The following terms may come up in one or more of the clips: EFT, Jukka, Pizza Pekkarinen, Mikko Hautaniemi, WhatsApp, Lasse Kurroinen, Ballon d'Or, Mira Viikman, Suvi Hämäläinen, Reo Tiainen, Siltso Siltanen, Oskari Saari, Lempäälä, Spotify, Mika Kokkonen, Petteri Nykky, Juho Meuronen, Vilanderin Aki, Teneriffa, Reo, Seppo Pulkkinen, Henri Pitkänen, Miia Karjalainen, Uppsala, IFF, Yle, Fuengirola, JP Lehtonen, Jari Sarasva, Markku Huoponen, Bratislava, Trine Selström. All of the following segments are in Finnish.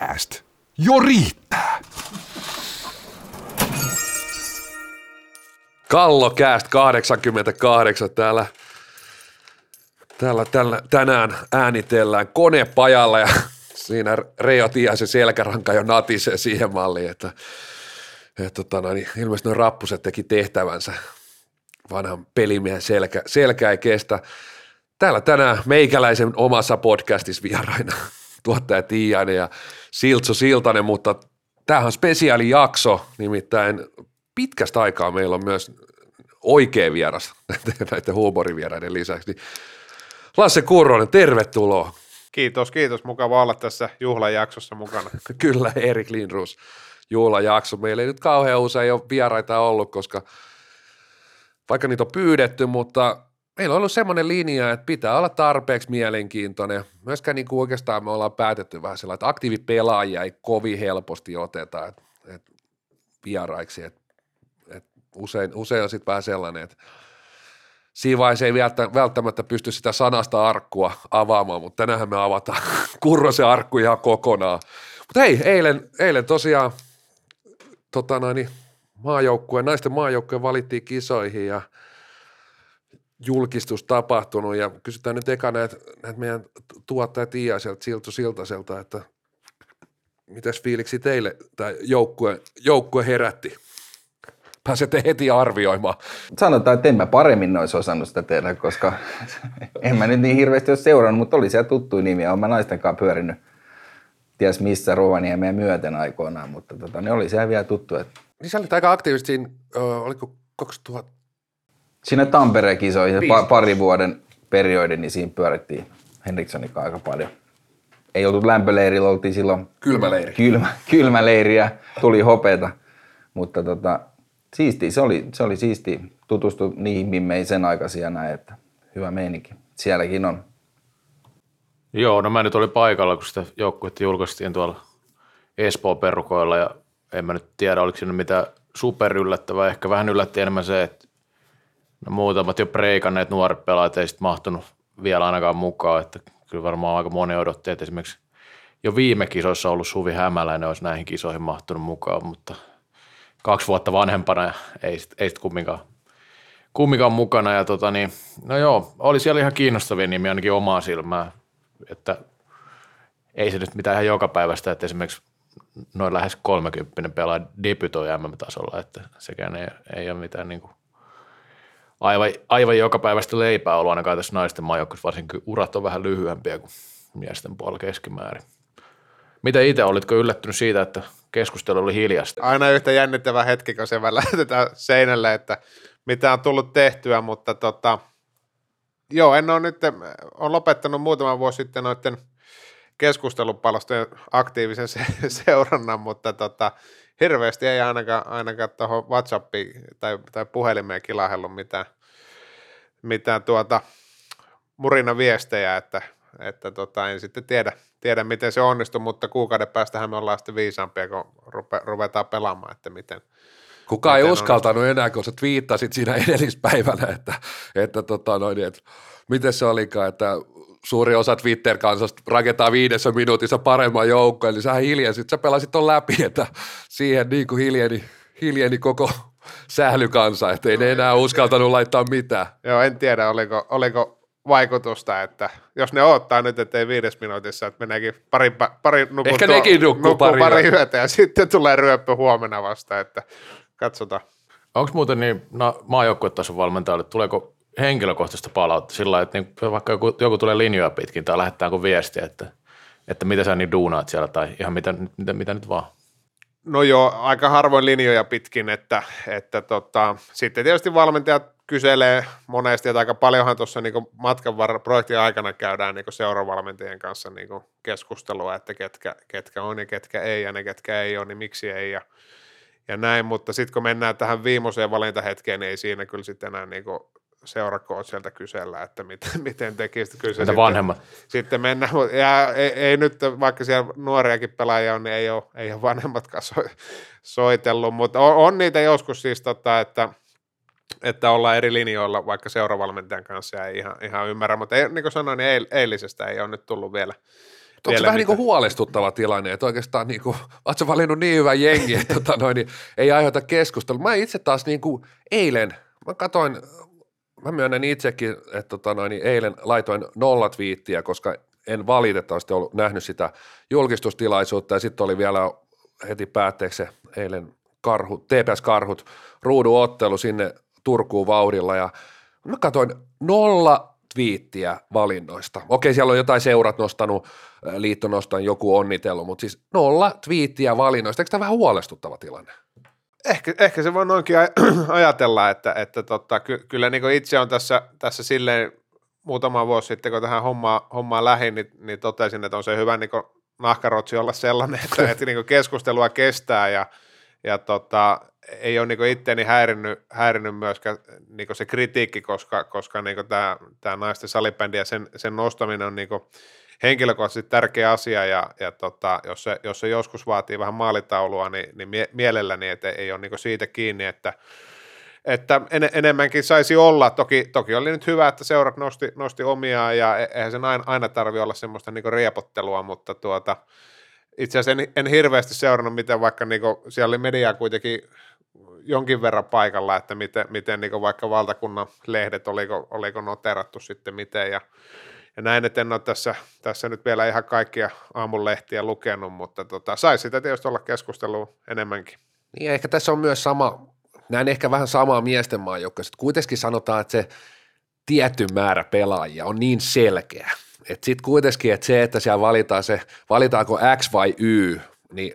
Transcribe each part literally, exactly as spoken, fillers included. podcast. Jo riittää. Kallokääst kahdeksankymmentäkahdeksan täällä. Täällä, täällä tänään äänitellään konepajalla ja siinä Reo Tiaisen selkäranka jo natisee siihen malliin, että, että tana, niin ilmeisesti nuo rappuset teki tehtävänsä. Vanhan pelimiehen selkä, selkä ei kestä. Täällä tänään meikäläisen omassa podcastissa vieraina tuottaja Tiina ja Siltso Siltanen, mutta tämähän on spesiaalijakso, nimittäin pitkästä aikaa meillä on myös oikea vieras näiden huumorivieraiden lisäksi. Lasse Kurroinen, tervetuloa. Kiitos, kiitos. Mukava olla tässä juhlajaksossa mukana. Kyllä, Eric Lindros juhlajakso. Meillä ei nyt kauhean usein ole vieraita ollut, koska vaikka niitä on pyydetty, mutta meillä on ollut semmoinen linja, että pitää olla tarpeeksi mielenkiintoinen. Myöskään niin kuin oikeastaan me ollaan päätetty vähän sellainen, että aktiivipelaajia ei kovin helposti oteta et, et vieraiksi. Et, et usein, usein on sitten vähän sellainen, että siinä vaiheessa ei välttämättä pysty sitä sanasta arkkua avaamaan, mutta tänähän me avataan Kurrosen arkku ihan kokonaan. Mutta hei, eilen, eilen tosiaan tota noin, maajoukkueen, naisten maajoukkueen valittiin kisoihin ja julkistus tapahtunut. Ja kysytään nyt eka näitä, näitä meidän tuottaja Tiina Siltso Siltaselta, että mitäs fiiliksi teille tämä joukkue, joukkue herätti? Pääsette heti arvioimaan. Sanotaan, että en mä paremmin olisi osannut sitä tehdä, koska en mä nyt niin hirveästi ole seurannut, mutta oli siellä tuttuja nimiä. Olen mä naistenkaan pyörinyt ties missä Rovaniemeen myöten aikoinaan, mutta tota, ne oli siellä vielä tuttuja. Niin sä olit aika aktiivisesti siinä, oliko kaksituhatta? Siinä Tampereen kisoihin pa- pari vuoden periodin, niin siinä pyörittiin Henrikssoninkaan aika paljon. Ei ollut lämpöleirillä, oltiin silloin kylmäleiri. Kylmä, kylmäleiriä, tuli hopeeta, mutta tota... Siistiä, se oli, se oli siistiä. Tutustu niihin mimmeihin sen aikaisia näin, että hyvä meininki. Sielläkin on. Joo, no mä nyt olin paikalla, kun sitä joukkuetta julkaistiin tuolla Espoo-perukoilla ja en mä nyt tiedä, oliko siinä mitään superyllättävää. Ehkä vähän yllätti enemmän se, että no muutamat jo breikanneet nuoret pelaajat ei sitten mahtunut vielä ainakaan mukaan. Että kyllä varmaan aika moni odotti, että esimerkiksi jo viime kisoissa ollut Suvi Hämäläinen olisi näihin kisoihin mahtunut mukaan, mutta... Kaksi vuotta vanhempana ja ei sitten sit kumminkaan, kumminkaan mukana. Ja tota niin, no joo, oli siellä ihan kiinnostavia nimiä ainakin omaa silmää. Että ei se nyt mitään ihan joka päivästä, että esimerkiksi noin lähes kolmekymppinen pelaa debytoi M M-tasolla. Että sekään ei, ei ole mitään niin kuin aivan, aivan joka päivästä leipää ollut ainakaan tässä naisten maajoukkueessa. Varsinkin urat on vähän lyhyempiä kuin miesten puolella keskimäärin. Mitä itse, olitko yllättynyt siitä, että keskustelu oli hiljasta? Aina yhtä jännittävä hetki, kun se väläytetään seinälle, että mitä on tullut tehtyä, mutta tota, joo, en ole nyt, olen lopettanut muutama vuosi sitten noiden keskustelupalstojen aktiivisen se, seurannan, mutta tota, hirveästi ei ainakaan, ainakaan tuohon WhatsAppiin tai, tai puhelimeen kilahellut mitään, mitään tuota, murina viestejä, että Että tota, en sitten tiedä, tiedä, miten se onnistuu, mutta kuukauden päästähän me ollaan sitten viisaampia, kun rupe, ruvetaan pelaamaan, että miten. Kukaan miten ei uskaltanut onnistuu. Enää, kun sä twiittasit siinä edellispäivänä, että, että, tota, noin, että miten se olikaan, että suuri osa Twitter-kansasta rakentaa viidessä minuutissa paremman joukkoon, eli sähän hiljensit, sä pelasit ton läpi, että siihen niin kuin hiljeni, hiljeni koko sählykansa, että ei ne enää uskaltanut laittaa mitään. Joo, en tiedä, oliko... oliko vaikutusta, että jos ne odottaa nyt, ettei viides minuutissa, että meneekin pari, pari nukun, tuo, nukkuu, nukkuu pari, pari yötä ja sitten tulee ryöppö huomenna vasta, että katsotaan. Onko muuten niin no, maajoukkuetason valmentajalle, tuleeko henkilökohtaista palautta sillä lailla, että niin, vaikka joku, joku tulee linjoja pitkin tai lähettääkö viestiä, että, että mitä sä niin duunaat siellä tai ihan mitä, mitä, mitä nyt vaan? No joo, aika harvoin linjoja pitkin, että, että tota, sitten tietysti valmentajat kyselee monesti, että aika paljonhan tuossa niinku matkan varrella, projektin aikana käydään niinku seuravalmentajien kanssa niinku keskustelua, että ketkä, ketkä on ja ketkä ei, ja ne ketkä ei ole, niin miksi ei, ja, ja näin, mutta sitten kun mennään tähän viimeiseen valintahetkeen, niin ei siinä kyllä sitten enää niinku seurakoot sieltä kysellä, että miten, miten tekisi. Kyllä se sitten, sitten mennään, ja ei, ei nyt, vaikka siellä nuoriakin pelaajia on, niin ei ole, ei ole vanhemmatkaan so, soitellut, mutta on, on niitä joskus siis, tota, että että ollaan eri linjoilla vaikka seuravalmentajan kanssa ja ei ihan, ihan ymmärrä, mutta ei, niin kuin sanoin, niin eil, eilisestä ei ole nyt tullut vielä onko se vähän niin kuin huolestuttava tilanne, että oikeastaan niin kuin, oot sä valinnut niin hyvän jengi, että tota noin, niin ei aiheuta keskustelua. Mä itse taas niin kuin eilen, mä katoin, mä myönnän itsekin, että tota noin, eilen laitoin nollatviittiä, koska en valitettavasti ollut nähnyt sitä julkistustilaisuutta, ja sitten oli vielä heti päätteeksi eilen karhu, T P S-karhut, ruudunottelu sinne Turkuun vauhdilla, ja mä katoin nolla twiittiä valinnoista. Okei, siellä on jotain seurat nostanut, liitto nostanut, joku onnitellut, mutta siis nolla twiittiä valinnoista. Eikö tämä vähän huolestuttava tilanne? Ehkä, ehkä se voi noinkin ajatella, että, että totta, ky- kyllä niin kuin itse on tässä, tässä silleen muutama vuosi sitten, kun tähän hommaa, hommaa lähin, niin, niin totesin, että on se hyvä niin kuin nahkarotsi olla sellainen, että, että niin kuin keskustelua kestää ja, ja tota, ei ole niinku itteeni häirinnyt, häirinnyt myöskään niinku se kritiikki, koska, koska niinku tämä, tämä naisten salibändi ja sen, sen nostaminen on niinku henkilökohtaisesti tärkeä asia, ja, ja tota, jos, se, jos se joskus vaatii vähän maalitaulua, niin, niin mie- mielelläni, että ei ole niinku siitä kiinni, että, että en, enemmänkin saisi olla. Toki, toki oli nyt hyvä, että seurat nosti, nosti omiaan, ja eihän sen aina, aina tarvitse olla semmoista niinku riepottelua, mutta tuota, itse asiassa en, en hirveästi seurannut, miten vaikka niinku, siellä oli mediaa kuitenkin jonkin verran paikalla, että miten, miten niin vaikka valtakunnan lehdet, oliko, oliko noterattu sitten miten, ja, ja näin, että en ole tässä, tässä nyt vielä ihan kaikkia aamun lehtiä lukenut, mutta tota, saisi sitä tietysti olla keskustelua enemmänkin. Niin, ehkä tässä on myös sama, näin ehkä vähän samaa miesten maajoukkoa, että kuitenkin sanotaan, että se tietty määrä pelaajia on niin selkeä, että sitten kuitenkin, että se, että siellä valitaan se, valitaanko X vai Y, niin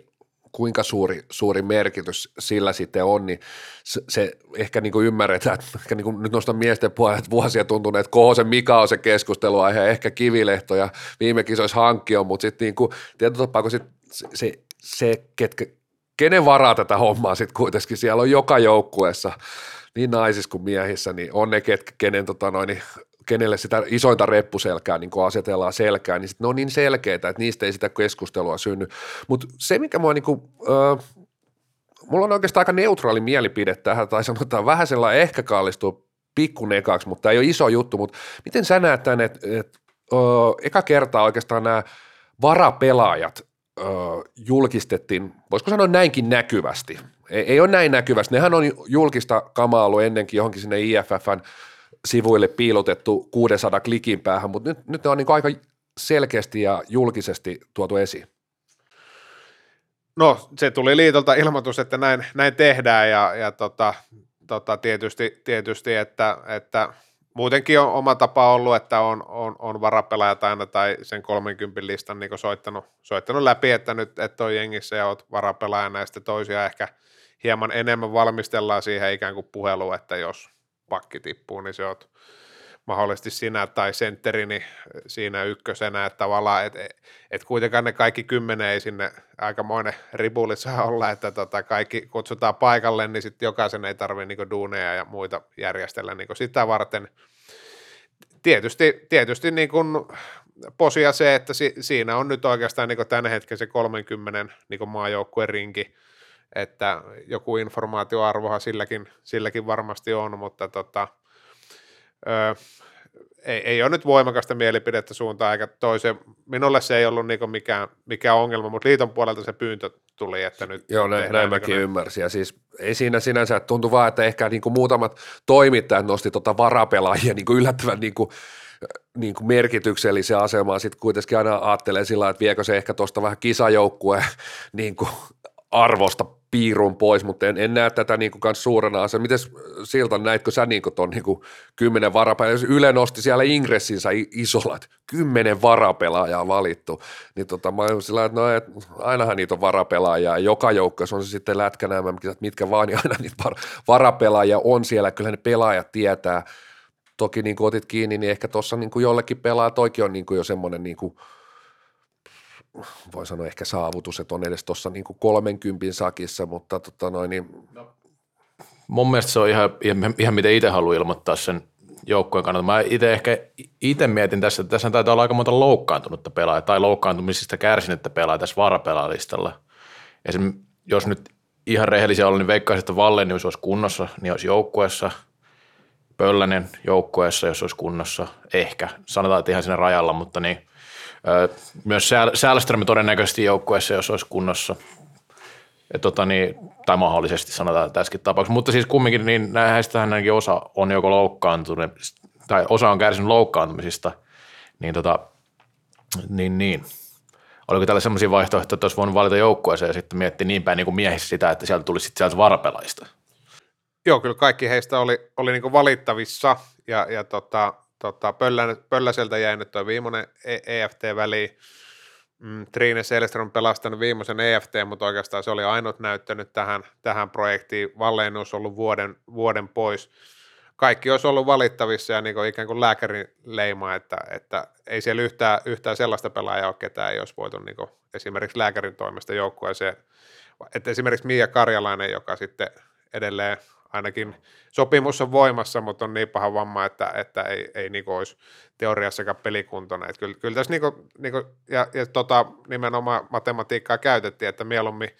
kuinka suuri, suuri merkitys sillä sitten on, niin se, se ehkä niin kuin ymmärretään, ehkä niin kuin nyt nostan miesten puolella, että vuosia tuntunut, että Kohosen Mika on se keskusteluaihe, ehkä Kivilehto ja viime kisoissa Hankkio, mutta sitten niin kuin tietyllä tapaa, kun sit se, se, se ketkä, kenen varaa tätä hommaa sitten kuitenkin, siellä on joka joukkueessa, niin naisissa kuin miehissä, niin on ne, ketkä, kenen tota noin, niin kenelle sitä isointa reppuselkää niin kun asetellaan selkään, niin sit ne on niin selkeitä, että niistä ei sitä keskustelua synny. Mutta se, mikä mua niin kuin, äh, mulla on oikeastaan aika neutraali mielipide tähän, tai sanotaan vähän sellainen ehkä kallistuu pikkunekaksi, mutta ei ole iso juttu, mutta miten sä näet tämän, että et, äh, eka kertaa oikeastaan nämä varapelaajat äh, julkistettiin, voisiko sanoa näinkin näkyvästi, ei, ei ole näin näkyvästi, nehän on julkista kamaa ollut ennenkin johonkin sinne I F F:n sivuille piilotettu kuusisataa klikin päähän, mutta nyt, nyt ne on niin aika selkeästi ja julkisesti tuotu esiin. No, se tuli liitolta ilmoitus, että näin, näin tehdään, ja, ja tota, tota, tietysti, tietysti että, että muutenkin on oma tapa ollut, että on, on, on varapelaajat aina tai sen kolmenkymmenen listan niin soittanut, soittanut läpi, että nyt et ole jengissä ja olet varapelaajana, ja sitten toisia ehkä hieman enemmän valmistellaan siihen ikään kuin puheluun, että jos pakki tippuu, niin se oot mahdollisesti sinä tai sentteri, niin siinä ykkösenä, että tavallaan, että et kuitenkaan ne kaikki kymmenen ei sinne aikamoinen ripuli saa olla, että tota kaikki kutsutaan paikalle, niin sitten jokaisen ei tarvitse niinku duuneja ja muita järjestellä niinku sitä varten. Tietysti, tietysti niinku posia se, että si, siinä on nyt oikeastaan niinku tämän hetken se kolmenkymmenen niinku maajoukkueen rinki, että joku informaatioarvohan silläkin, silläkin varmasti on, mutta tota, ö, ei, ei ole nyt voimakasta mielipidettä suuntaan eikä toiseen. Minulle se ei ollut niinku mikään, mikään ongelma, mutta liiton puolelta se pyyntö tuli, että nyt... Joo, näin, näin mäkin niin ymmärsin, ja siis ei siinä sinänsä, tuntuu vaan, että ehkä niinku muutamat toimittajat nosti tota varapelaajia niinku yllättävän... Niinku niin kuin merkityksellisen asemaan, sitten kuitenkin aina ajattelee sillä tavalla, että viekö se ehkä tuosta vähän kisajoukkueen niin kuin arvosta piirun pois, mutta en, en näe tätä niin kuin suurena asiana. Mites Silta, näitkö sä niin kuin ton niin kuin kymmenen varapelaajaa, jos Yle nosti siellä ingressinsa isolla, että kymmenen varapelaajaa valittu, niin tota, mä olin sillä, että no, et, ainahan niitä on varapelaajaa, joka joukkueessa on se sitten lätkänämä, mitkä vaan, niin aina niitä var, varapelaajia on siellä, kyllä ne pelaajat tietää. Toki niin kuin otit kiinni, niin ehkä tuossa niin kuin jollekin pelaa, toikin on niin kuin jo semmoinen niin kuin voi sanoa ehkä saavutus, että on edes tuossa niin kuin kolmenkympin sakissa, mutta tota noin niin. No. Mun mielestä se on ihan, ihan miten itse haluan ilmoittaa sen joukkueen kannalta. Mä itse ehkä itse mietin tässä, että tässä taitaa olla aika monta loukkaantunutta pelaajaa tai loukkaantumisista kärsinyttä pelaajaa tässä varapelaalistalla. Esimerkiksi jos nyt ihan rehellisiä olla, niin veikkaisin, että Wallenius olisi kunnossa, niin olisi joukkueessa. Pöllänen joukkueessa, jos olisi kunnossa, ehkä. Sanotaan, että ihan siinä rajalla, mutta niin. Myös Säälström todennäköisesti joukkueessa, jos olisi kunnossa. Et tota niin, tai mahdollisesti sanotaan tässäkin tapauksessa. Mutta siis kumminkin niin näistähän ainakin osa on joko loukkaantunut, tai osa on kärsinyt loukkaantumisista. Niin, tota, niin, niin. Oliko tällä sellaisia vaihtoehtoja, että olisi voinut valita joukkueeseen ja sitten miettiä niin päin niin kuin miehissä sitä, että sieltä tulisi sieltä varpelaista? Joo, kyllä kaikki heistä oli, oli niin kuin valittavissa ja, ja tota, tota, pöllä, Pölläseltä jäi nyt tuo viimeinen E F T-väliin. Mm, Trine Selström on pelastanut viimeisen E F T, mutta oikeastaan se oli ainut näyttänyt tähän, tähän projektiin. Valleen olisi ollut vuoden, vuoden pois. Kaikki olisi ollut valittavissa ja niin kuin ikään kuin lääkärin leima, että, että ei siellä yhtään, yhtään sellaista pelaajaa ole, ketään ei olisi voitu niin kuin esimerkiksi lääkärin toimesta joukkueeseen. Että esimerkiksi Miia Karjalainen, joka sitten edelleen ainakin sopimus on voimassa, mutta on niin paha vamma, että, että ei, ei niin kuin olisi teoriassakaan pelikuntona. Että kyllä, kyllä tässä niin kuin, niin kuin, ja, ja tota, nimenomaan matematiikkaa käytettiin, että mieluummin,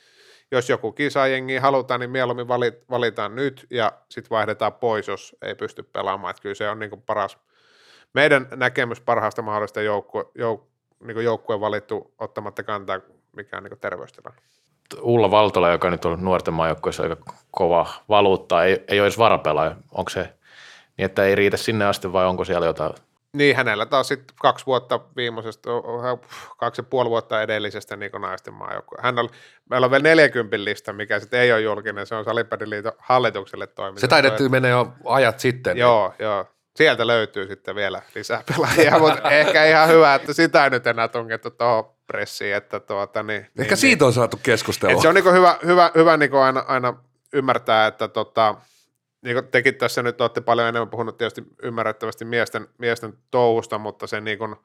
jos joku kisajengi halutaan, niin mieluummin valitaan nyt ja sitten vaihdetaan pois, jos ei pysty pelaamaan. Että kyllä se on niin kuin paras, meidän näkemys parhaasta mahdollista joukkue, jouk, niin joukkueen valittu ottamatta kantaa, mikä on niin terveystilanne. Ulla Valtola, joka nyt on nuorten maajoukkueessa aika kova valuutta, ei, ei ole edes varapelaaja. Onko se niin, että ei riitä sinne asti vai onko siellä jotain? Niin, hänellä taas sitten kaksi vuotta viimeisestä, kaksi ja puoli vuotta edellisestä niin naisten maajoukkueesta. Hän oli, meillä on vielä neljäkympin lista, mikä sitten ei ole julkinen, se on Salipädiliiton hallitukselle toiminta. Se taidettiin mennä jo ajat sitten. Joo, niin. joo. Sieltä löytyy sitten vielä lisää pelaajia, mutta ehkä ihan hyvä, että sitä ei nyt enää tunkettu tuohon pressiin. Että tuota, niin, ehkä niin, siitä on saatu keskustelua. Se on niin hyvä, hyvä, hyvä niin aina, aina ymmärtää, että tota, niin tekin tässä nyt olette paljon enemmän puhunut tietysti ymmärrettävästi miesten, miesten touhusta, mutta se niin kuin,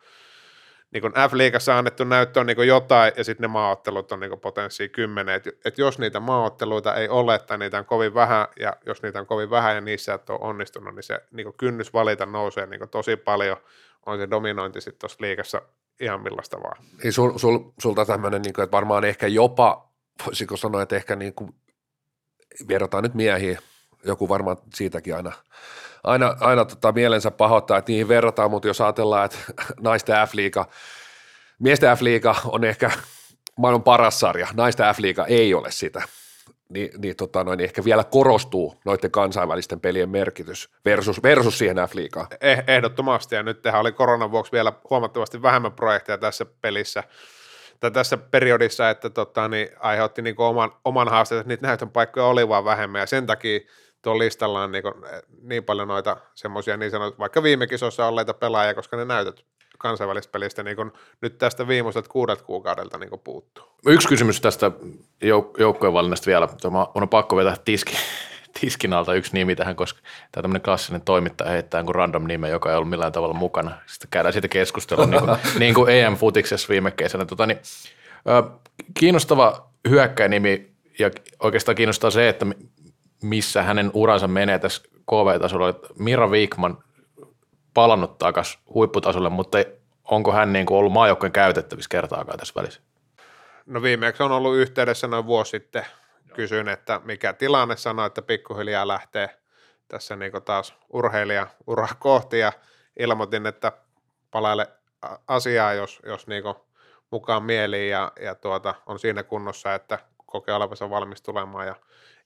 niin kuin F-liigassa annettu näyttö on niin jotain ja sitten ne maaottelut on niin potenssia kymmenen. Että et jos niitä maaotteluita ei ole tai niitä on kovin vähän ja jos niitä on kovin vähän ja niissä et ole onnistunut, niin se niin kynnys valita nousee niin tosi paljon. On se dominointi sitten tuossa liigassa ihan millaista vaan. Niin sul, sul, sulta tämmöinen, niin että varmaan ehkä jopa, voisiko sanoa, että ehkä niin kuin, verrataan nyt miehiä, joku varmaan siitäkin aina, aina, aina tota mielensä pahoittaa, että niihin verrataan, mutta jos ajatellaan, että naisten F-liiga, miesten F-liiga on ehkä maailman paras sarja, naisten F-liiga ei ole sitä, niin, niin, tota noin, niin ehkä vielä korostuu noiden kansainvälisten pelien merkitys versus, versus siihen F-liigaan. Eh, ehdottomasti, ja nyt tehän oli koronan vuoksi vielä huomattavasti vähemmän projekteja tässä pelissä, tai tässä periodissa, että tota, niin aiheutti niin kuin oman, oman haasteen, että niitä näytönpaikkoja oli vaan vähemmän, ja sen takia tuon listalla on niin, kuin, niin paljon noita semmoisia niin sanottu, vaikka viime kisossa olleita pelaajia, koska ne näytöt kansainvälistä pelistä niin kuin nyt tästä viimeiseltä kuudelta kuukaudelta niin kuin puuttuu. Yksi kysymys tästä jouk- joukkojen valinnasta vielä. Mä on pakko vetää tiski, tiskin alta yksi nimi tähän, koska tämä tämmöinen klassinen toimittaja heittää jonkun random nimen, joka ei ollut millään tavalla mukana. Sitten käydään siitä keskustelua niin kuin, niin kuin E M-futiksessa viime kesänä. Tota, niin, kiinnostava hyökkäinimi ja oikeastaan kiinnostaa se, että missä hänen uransa menee tässä K V-tasolla. Mira Viikman palannut takaisin huipputasolle, mutta onko hän niin kuin ollut maajoukkojen käytettävissä kertaakaan tässä välissä? No viimeksi on ollut yhteydessä noin vuosi sitten. Kysyn, että mikä tilanne, sanoi, että pikkuhiljaa lähtee tässä niin kuin taas urheilija ura kohti ja ilmoitin, että palaile asiaa, jos, jos niin kuin mukaan mieliin ja, ja tuota, on siinä kunnossa, että kokee olevansa valmis tulemaan ja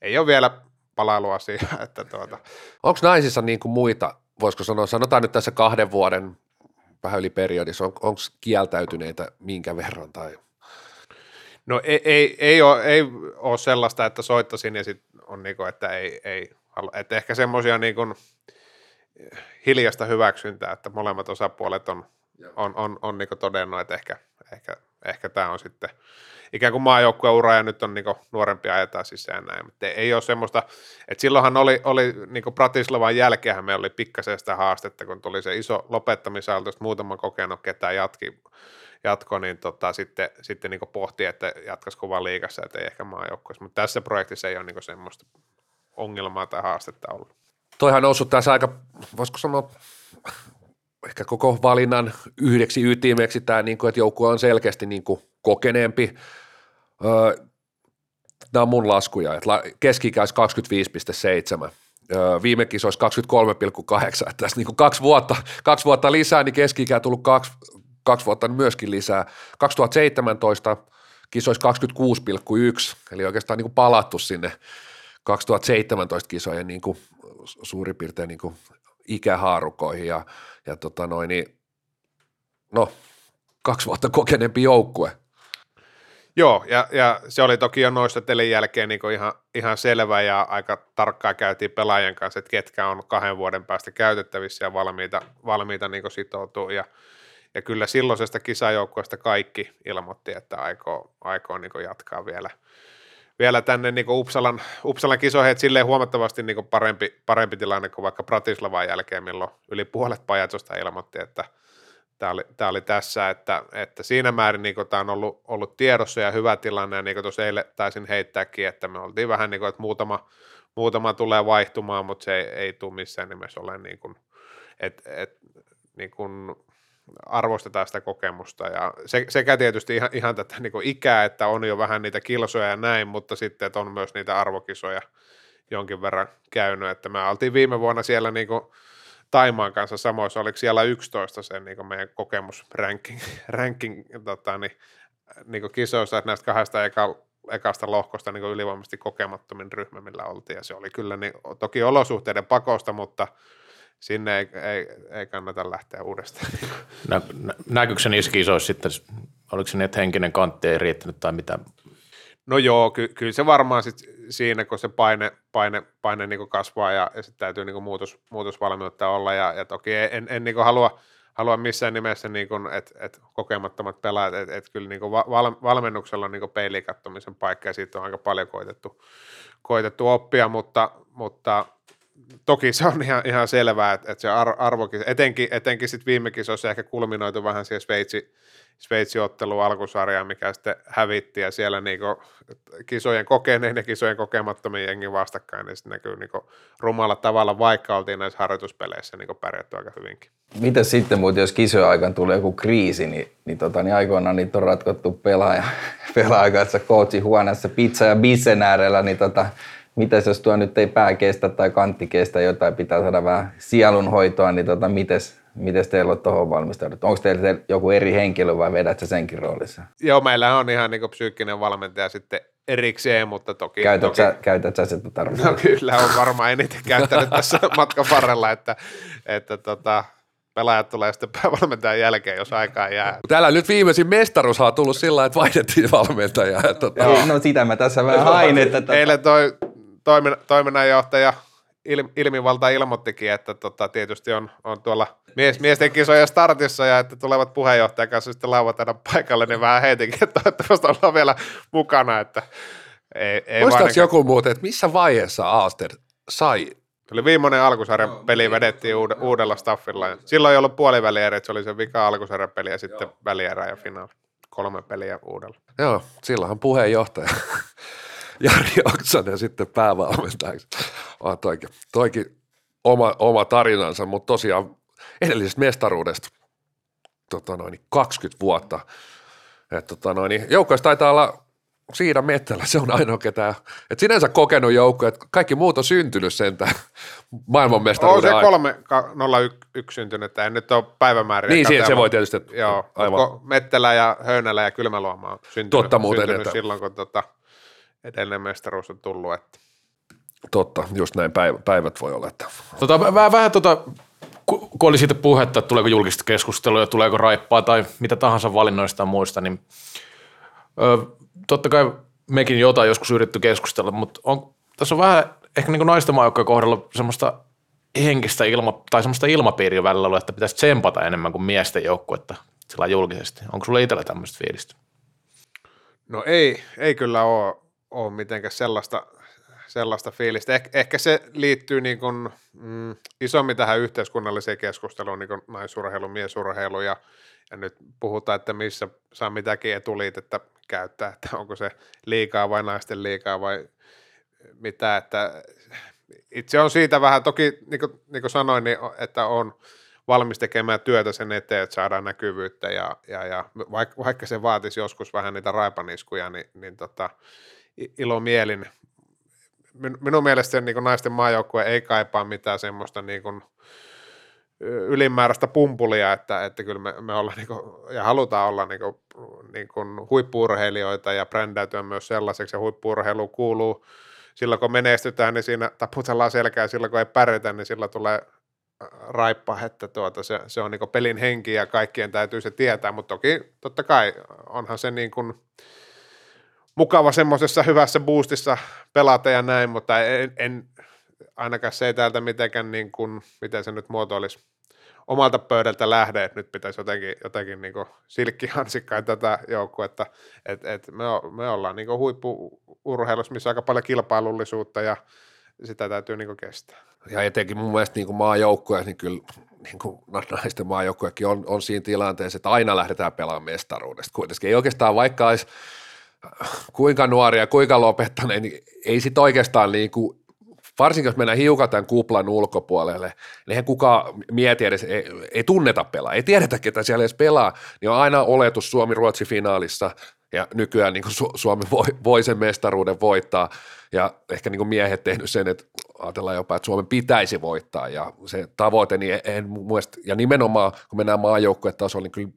ei ole vielä palailuasiaa. Että tuota. Onko naisissa niin kuin muita, voisiko sanoa, sanotaan nyt tässä kahden vuoden vähän yli periodissa, on, onko kieltäytyneitä minkä verran tai? No ei, ei, ei, ole, ei ole sellaista, että soittaisin ja sitten on niin kuin, että ei, ei halua. Että ehkä semmoisia niin kuin hiljaista hyväksyntää, että molemmat osapuolet on, on, on, on niin kuin todennut, että ehkä, ehkä, ehkä tämä on sitten ikään kuin maajoukkueen ura ja nyt on niin kuin nuorempia ajetaan sisään näin. Mutta ei ole semmoista, että silloinhan oli, oli niin kuin Bratislavan jälkeenhän meillä oli pikkasen sitä haastetta, kun tuli se iso lopettamisalto, että muutama kokenut ketään jatki. Jatko, niin tota, sitten, sitten niin pohti, että jatkaisiko vaan liigassa, että ei ehkä maajoukkueessa, mutta tässä projektissa ei ole niin semmoista ongelmaa tai haastetta ollut. Toihan on noussut tässä aika, voisiko sanoa, ehkä koko valinnan yhdeksi ytimeksi tämä, niin kuin, että joukkue on selkeästi niin kuin kokeneempi. Öö, nämä on mun laskuja, että keski-ikäis kaksikymmentäviisi pilkku seitsemän. Viime kisoissa kaksikymmentäkolme pilkku kahdeksan, että tässä niin kuin kaksi, vuotta, kaksi vuotta lisää, niin keski-ikä on tullut kaksi kaksi vuotta myöskin lisää. kaksituhattaseitsemäntoista kisoissa kaksikymmentäkuusi pilkku yksi, eli oikeastaan niin kuin palattu sinne kaksituhattaseitsemäntoista kisojen niin kuin suurin piirtein niin kuin ikähaarukoihin ja, ja tota noin, niin, no, kaksi vuotta kokeneempi joukkue. Joo, ja, ja se oli toki jo noista telin jälkeen niin ihan, ihan selvä ja aika tarkkaan käytiin pelaajien kanssa, että ketkä on kahden vuoden päästä käytettävissä ja valmiita, valmiita niin sitoutua. Ja, ja kyllä silloisesta kisajoukkueesta kaikki ilmoitti, että aikoo, aikoo niin jatkaa vielä, vielä tänne niin Uppsalan, Uppsalan kisoihin, että silleen huomattavasti niin parempi, parempi tilanne kuin vaikka Bratislavan jälkeen, milloin yli puolet pajatsosta ilmoitti, että Tämä oli, tämä oli tässä, että, että siinä määrin niin tämä on ollut, ollut tiedossa ja hyvä tilanne, ja niin tuossa eilen taisin heittääkin, että me oltiin vähän niin kuin, että muutama, muutama tulee vaihtumaan, mutta se ei, ei tule missään nimessä ole niin kuin, että, että niin kuin arvostetaan sitä kokemusta, ja se, sekä tietysti ihan, ihan tätä niin kuin ikää, että on jo vähän niitä kilsoja ja näin, mutta sitten, että on myös niitä arvokisoja jonkin verran käynyt, että me oltiin viime vuonna siellä niin kuin Taimaan kanssa samoissa, oliko siellä yksitoista sen niin meidän kokemusranking ranking, tota, niin, niin kisoissa, että näistä kahdesta eka, ekasta lohkosta niin ylivoimaisesti kokemattomin ryhmä, millä oltiin, ja se oli kyllä niin, toki olosuhteiden pakosta, mutta sinne ei, ei, ei kannata lähteä uudestaan. Nä, nä, näkyykö se niissä kisoissa sitten, oliko se niin, että henkinen kantti ei riittänyt tai mitä? No joo, ky- kyllä se varmaan sit siinä, kun se paine, paine, paine niinku kasvaa ja, ja sitten täytyy niinku muutos, muutosvalmiutta olla. Ja, ja toki en, en niinku halua, halua missään nimessä, niinku, että et kokemattomat pelaajat, että et kyllä niinku val, valmennuksella on niinku peiliin katsomisen paikka ja siitä on aika paljon koitettu, koitettu oppia, mutta, mutta toki se on ihan, ihan selvää, että et se arvokin, etenkin, etenkin sitten viime kisoissa ehkä kulminoitu vähän siihen Sveitsi, Sveitsi-ottelun alkusarjaan, mikä sitten hävitti, ja siellä niinku kisojen kokeneen ja kisojen kokemattomien jengin vastakkain, niin sitten näkyy niinku rumalla tavalla, vaikka oltiin näissä harjoituspeleissä niinku pärjätty aika hyvinkin. Miten sitten muuten, jos kisojen aikaan tulee joku kriisi, niin, niin, tota, niin aikoinaan niitä on ratkottu pelaaja, pelaaja kanssa coachin huoneessa pizza ja bisen äärellä, niin tota, miten jos tuo nyt ei pää kestä tai kantti kestä, jotain pitää saada vähän sielunhoitoa, niin tota, miten... Miten teillä on tuohon valmistauduttu? Onko teillä joku eri henkilö vai vedätkö senkin roolissa? Joo, meillä on ihan niinku psyykkinen valmentaja sitten erikseen, mutta toki... Käytätkö toki... sä, käytät sä sitä tarpeeksi? No kyllä, on varmaan eniten käyttänyt tässä matkan varrella, että, että tota, pelaajat tulee sitten päävalmentajan jälkeen, jos aikaa jää. Täällä nyt viimeisin mestaruushan on tullut sillä, että vaihdettiin valmentajaa. Tota... No sitä mä tässä vähän hain. Että... Eilen toi toimin, toiminnanjohtaja... Ilmivalta ilmoittikin, että tota, tietysti on, on tuolla mies, miesten kisoja startissa ja että tulevat puheenjohtajan kanssa sitten lauantaina paikalle, niin vähän heitinkin, että toivottavasti ollaan vielä mukana. Että ei, ei muistaako joku muuten, että missä vaiheessa Aaster sai? Tuli viimeinen alkusarjan peli, vedettiin uud- uudella staffilla. Ja silloin ei ollut puolivälierä, että se oli se vika alkusarjan peli ja sitten välierä ja finaali. Kolme peliä uudella. Joo, silloinhan puheenjohtaja Jari Oksanen sitten päävalmentajaksi. Oh, toikin, toikin oma, oma tarinansa, mutta tosiaan edellisestä mestaruudesta tota noin, kaksikymmentä vuotta. Tota joukkueessa taitaa olla siinä mettällä, se on ainoa ketään. Et sinänsä kokenut joukkue, että kaikki muut on syntynyt sentään maailmanmestaruuden aikaa. On se kolme nolla yksi syntynyt, en nyt ole päivämääriä. Niin, siihen se voi tietysti. Joo, aivan. Mettelä ja Höynälä ja Kylmäluoma on syntynyt, Totta muuten, syntynyt että... silloin, kun tota edellinen mestaruus on tullut, että... Totta, just näin päivät voi olla. Että. Tota, vähän, vähän tota, kun oli siitä puhetta, että tuleeko julkista keskustelua, tuleeko raippaa tai mitä tahansa valinnoista ja muista, niin ö, totta kai mekin jotain joskus yritetty keskustella, mutta on, tässä on vähän ehkä niin kuin naisten maajoukkojen kohdalla semmoista henkistä ilma, tai semmoista ilmapiiriä välillä ollut, että pitäisi tsempata enemmän kuin miesten joukkuetta sillä julkisesti. Onko sulla itsellä tämmöistä fiilistä? No ei, ei kyllä ole, ole mitenkään sellaista... sellaista fiilistä. Eh, ehkä se liittyy niin kuin, mm, isommin tähän yhteiskunnalliseen keskusteluun, niin kuin naisurheilu, miesurheilu, ja, ja nyt puhutaan, että missä saa mitäkin etuliitettä käyttää, että onko se liikaa vai naisten liikaa vai mitä, että itse on siitä vähän, toki niin kuin, niin kuin sanoin, niin, että on valmis tekemään työtä sen eteen, että saadaan näkyvyyttä, ja, ja, ja vaikka, vaikka se vaatisi joskus vähän niitä raipaniskuja, niin, niin tota, ilomielin. Minun mielestäni niin naisten maajoukkue ei kaipaa mitään semmoista niin kuin, ylimääräistä pumpulia, että, että kyllä me, me ollaan niin kuin, ja halutaan olla niin kuin, niin kuin huippu-urheilijoita ja brändäytyä myös sellaiseksi, ja huippu-urheilu kuuluu, silloin kun menestytään, niin siinä taputellaan selkää, ja silloin kun ei pärjätä, niin sillä tulee raippa, että tuota, se, se on niin kuin pelin henki, ja kaikkien täytyy se tietää, mutta toki totta kai onhan se niin kuin mukava semmoisessa hyvässä boostissa pelata ja näin, mutta en, en ainakaan se ei täältä mitenkään, niin kuin, miten se nyt muotoilisi, omalta pöydältä lähde, että nyt pitäisi jotenkin, jotenkin niin silkkihansikkain tätä joukkuetta, että et me, me ollaan niin huippu-urheilussa, missä on aika paljon kilpailullisuutta ja sitä täytyy niin kestää. Ja etenkin mun mielestä niin maajoukkueet, niin kyllä niin kuin naisten maajoukkueetkin on, on siinä tilanteessa, että aina lähdetään pelaamaan mestaruudesta kuitenkin. Ei oikeastaan vaikka olisi kuinka nuoria, kuinka lopettaneet, niin ei sit oikeastaan niin kuin, varsinkin jos mennään hiukan tämän kuplan ulkopuolelle, niin eihän kukaan mieti edes, ei, ei tunneta pelaa, ei tiedetä ketä siellä edes pelaa, niin on aina oletus Suomi-Ruotsi-finaalissa ja nykyään niin kuin Suomi voi, voi sen mestaruuden voittaa ja ehkä niin kuin miehet tehnyt sen, että ajatellaan jopa, että Suomen pitäisi voittaa ja se tavoite, niin en muista, ja nimenomaan kun mennään maajoukkueen tasolla, niin kyllä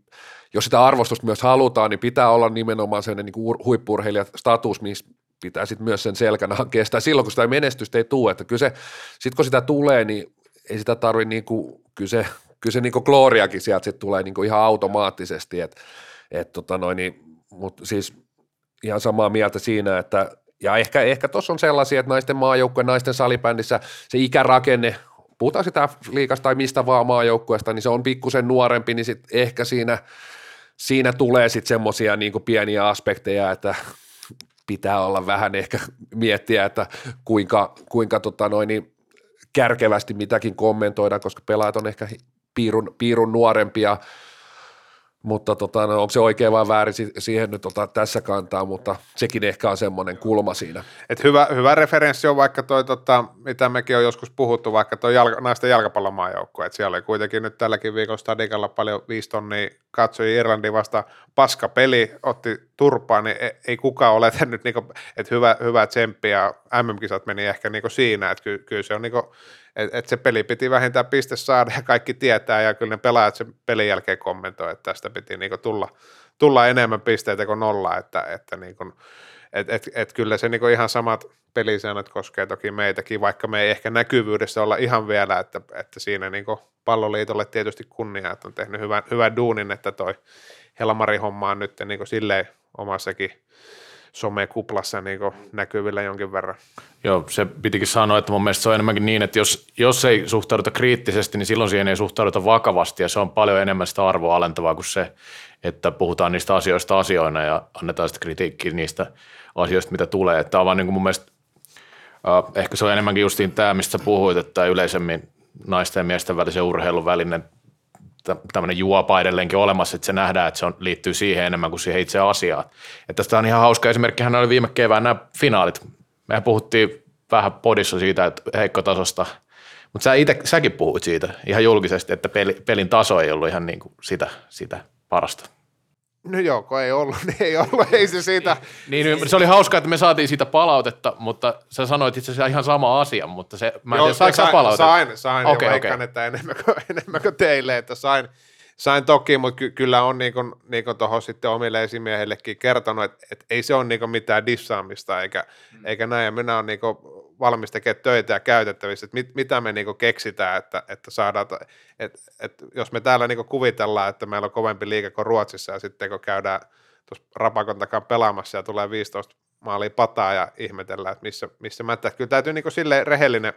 jos sitä arvostusta myös halutaan, niin pitää olla nimenomaan sellainen niin kuin huippu-urheilijastatus, missä pitää sitten myös sen selkänä kestää silloin, kun sitä menestystä ei tule, että kyllä se, sitten kun sitä tulee, niin ei sitä tarvitse, niin kuin, kyllä se, kyllä se niin kuin glooriakin sieltä sitten tulee niin kuin ihan automaattisesti, että et, tota noin, niin, mutta siis ihan samaa mieltä siinä, että ja ehkä, ehkä tuossa on sellaisia, että naisten maajoukkueen, naisten salibändissä se ikärakenne, puhutaan sitä liigasta tai mistä vaan maajoukkueesta, niin se on pikkusen nuorempi, niin sitten ehkä siinä, siinä tulee sitten semmoisia niin kuin pieniä aspekteja, että pitää olla vähän ehkä miettiä, että kuinka, kuinka tota noin, niin kärkevästi mitäkin kommentoidaan, koska pelaajat on ehkä piirun, piirun nuorempia, mutta tota, no, onko se oikein vai väärin, siihen nyt tota, tässä kantaa, mutta sekin ehkä on semmoinen kulma siinä. Et hyvä, hyvä referenssi on vaikka toi, tota, mitä mekin on joskus puhuttu, vaikka toi jalka, naisten jalkapallomaajoukko, että siellä oli kuitenkin nyt tälläkin viikolla Stadikalla paljon viisi tonnia katsoi Irlannin vasta paska peli, otti turpaa, niin ei, ei kukaan ole tehnyt, niinku, että hyvä, hyvä tsemppi ja M M-kisat meni ehkä niinku siinä, että ky, kyllä se on niinku, että et se peli piti vähintään piste saada ja kaikki tietää ja kyllä ne pelaajat sen pelin jälkeen kommentoi, että tästä piti niinku tulla, tulla enemmän pisteitä kuin nolla, että, että niinku, et, et, et kyllä se niinku ihan samat pelisäännöt koskee toki meitäkin, vaikka me ei ehkä näkyvyydessä olla ihan vielä, että, että siinä niinku Palloliitolle tietysti kunnia, että on tehnyt hyvän, hyvän duunin, että toi Helmari-homma on nyt niinku silleen omassakin somekuplassa niin näkyvillä jonkin verran. Joo, se pitikin sanoa, että mun mielestä se on enemmänkin niin, että jos, jos ei suhtauduta kriittisesti, niin silloin siihen ei suhtauduta vakavasti, ja se on paljon enemmän sitä arvoa alentavaa kuin se, että puhutaan niistä asioista asioina ja annetaan sitten kritiikkiä niistä asioista, mitä tulee. Tämä on vaan niin kuin mun mielestä, äh, ehkä se on enemmänkin justiin tämä, mistä sä puhuit, että yleisemmin naisten ja miesten välisen urheilun välinen tämmöinen juopa edelleenkin olemassa, että se nähdään, että se on, liittyy siihen enemmän kuin siihen itse asiaan. Että tästä on ihan hauska esimerkki, hän oli viime kevään nämä finaalit. Mehän puhuttiin vähän podissa siitä, että heikkotasosta, mutta sä itse, säkin puhuit siitä ihan julkisesti, että peli, pelin taso ei ollut ihan niin kuin sitä, sitä parasta. No joo, kun ei ollut, niin ei ollut, ei se siitä. Niin, se oli hauskaa, että me saatiin siitä palautetta, mutta sä sanoit itse asiassa ihan sama asia, mutta se, mä en tiedä, sainko sä palautetta? Sain, sain, okay, ja vaikkan, okay. Että enemmän kuin, enemmän kuin teille, että sain, sain toki, mutta ky- kyllä on niin kuin, niin kuin tuohon sitten omille esimiehillekin kertonut, että, että ei se ole niin kuin mitään dissaamista, eikä, mm. eikä näin, ja minä olen niin kuin valmis tekemään töitä ja käytettävissä, että mit, mitä me niinku keksitään, että, että saadaan, että, että jos me täällä niinku kuvitellaan, että meillä on kovempi liiga kuin Ruotsissa ja sitten kun käydään tuossa rapakon takaa pelaamassa ja tulee viisitoista maalia pataa ja ihmetellään, että missä, missä mättää. Kyllä täytyy niinku silleen rehellinen,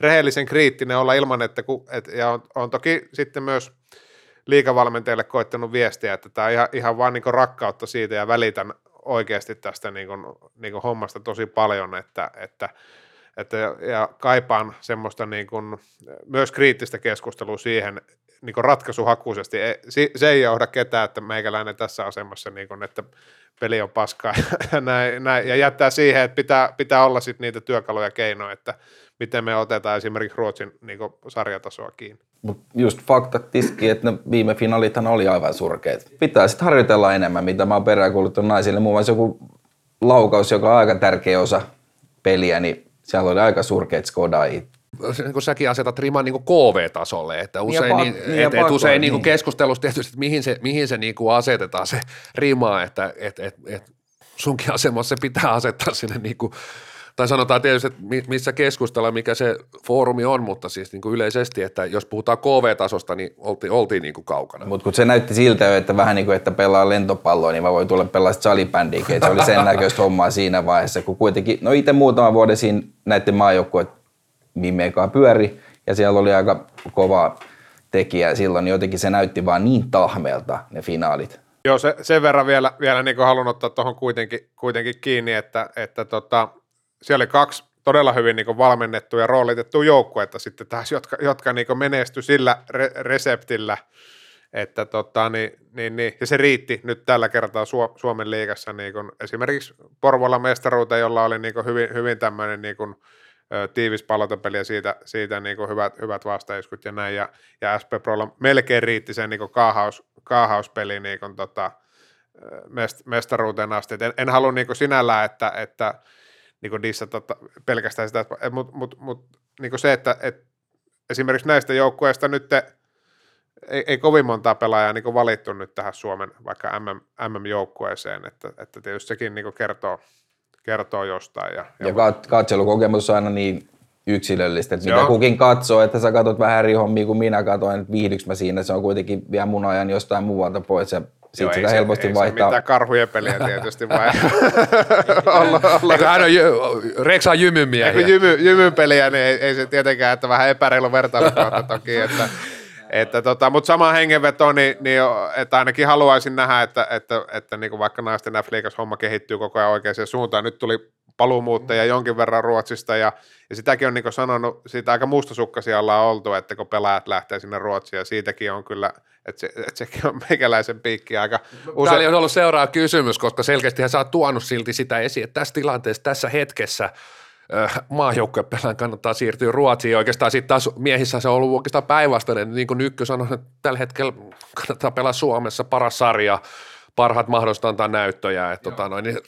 rehellisen kriittinen olla ilman, että ku, et, ja on, on toki sitten myös liigavalmentajille koittanut viestiä, että tämä on ihan, ihan vaan niinku rakkautta siitä ja välitän oikeasti tästä niinku, niinku hommasta tosi paljon, että, että Että, ja kaipaan semmoista niin kuin, myös kriittistä keskustelua siihen niin kuin ratkaisuhakuisesti. E, se ei johda ketään, että meikäläinen tässä asemassa, niin kuin, että peli on paskaa ja, näin, näin, ja jättää siihen, että pitää, pitää olla sit niitä työkaluja keinoja, että miten me otetaan esimerkiksi Ruotsin niin kuin, sarjatasoa kiinni. Mut just faktat tiski, että viime finaalithan oli aivan surkeet. Pitää sitten harjoitella enemmän, mitä mä oon peräänkuuluttanut naisille. Muun muassa joku laukaus, joka on aika tärkeä osa peliä, niin siellä oli aika surkeat Skodai. kun säkin asetat riman niin K V-tasolle, että usein, pa- niin, et, et usein niin. Niin keskustelussa tietysti, että mihin se, mihin se niin asetetaan se rima, että et, et, et sunkin asemassa se pitää asettaa sinne niin kuin, tai sanotaan tietysti, että missä keskustellaan, mikä se foorumi on, mutta siis niin kuin yleisesti, että jos puhutaan K V-tasosta, niin oltiin, oltiin niin kuin kaukana. Mutta kun se näytti siltä, että vähän niin kuin, että pelaa lentopalloa, niin mä voin tulla pelaa salibändiäkin, että se oli sen näköistä hommaa siinä vaiheessa, kun kuitenkin, no itse muutama vuoden siinä näiden maajoukkueiden viimeikaan pyöri, ja siellä oli aika kova tekijä silloin, niin jotenkin se näytti vaan niin tahmeelta ne finaalit. Joo, se, sen verran vielä, vielä niin kuin haluan ottaa tuohon kuitenkin, kuitenkin kiinni, että, että tota... Siellä oli kaksi todella hyvin niin valmennettua ja roolitettua joukkuetta sitten taas, jotka, jotka niin menestyi sillä re- reseptillä, että tota, niin, niin, niin. Ja se riitti nyt tällä kertaa Suomen liigassa niin esimerkiksi Porvolan mestaruuteen, jolla oli niin hyvin, hyvin tämmöinen niin tiivis palotapeli ja siitä, siitä niin hyvät, hyvät vastaiskut ja näin, ja, ja S P Prolla melkein riitti sen niin kaahaus, kaahauspeli niin tota, mest, mestaruuteen asti. En, en halua niin sinällään, että, että niin niissä tota, pelkästään sitä, mutta mut, mut, niin se, että et esimerkiksi näistä joukkueista nyt te, ei, ei kovin montaa pelaajaa niin valittu nyt tähän Suomen vaikka M M-joukkueeseen, että, että tietysti sekin niin kertoo, kertoo jostain. Ja, ja, ja katselukokemus on aina niin yksilöllistä, että mitä kukin katsoo, että sä katsot vähän eri hommia kuin minä katsoin, että viihdyks mä siinä, se on kuitenkin vielä mun ajan jostain muualta pois ja sitten sitä se, helposti vaihtaa. Ei mitään karhujen peliä tietysti vaan. Eiköhän ole Reksaa jymymiehiä. Eikö jymy, jymyn peliä, niin ei, ei se tietenkään, että vähän epäreilu vertailukautta toki. Että, että tota, mutta samaan hengenvetoon, niin, niin, että ainakin haluaisin nähdä, että, että, että niin kuin vaikka naisten F-liigassa homma kehittyy koko ajan oikeaan suuntaan. Nyt tuli paluumuuttajia jonkin verran Ruotsista ja, ja sitäkin on niin kuin sanonut, siitä aika mustasukkaisia ollaan oltu, että kun pelaajat lähtee sinne Ruotsiin ja siitäkin on kyllä, että, se, että sekin on meikäläisen piikki aika usein. Tämä oli ollut seuraava kysymys, koska selkeästihän sä oot tuonut silti sitä esiin, että tässä tilanteessa, tässä hetkessä maajoukkuepelään kannattaa siirtyä Ruotsiin. Oikeastaan sitten taas miehissä se on ollut oikeastaan päinvastainen, niin kuin Nykky sanoi, että tällä hetkellä kannattaa pelaa Suomessa paras sarja, parhaat mahdollista antaa näyttöjä, että tota noin, niin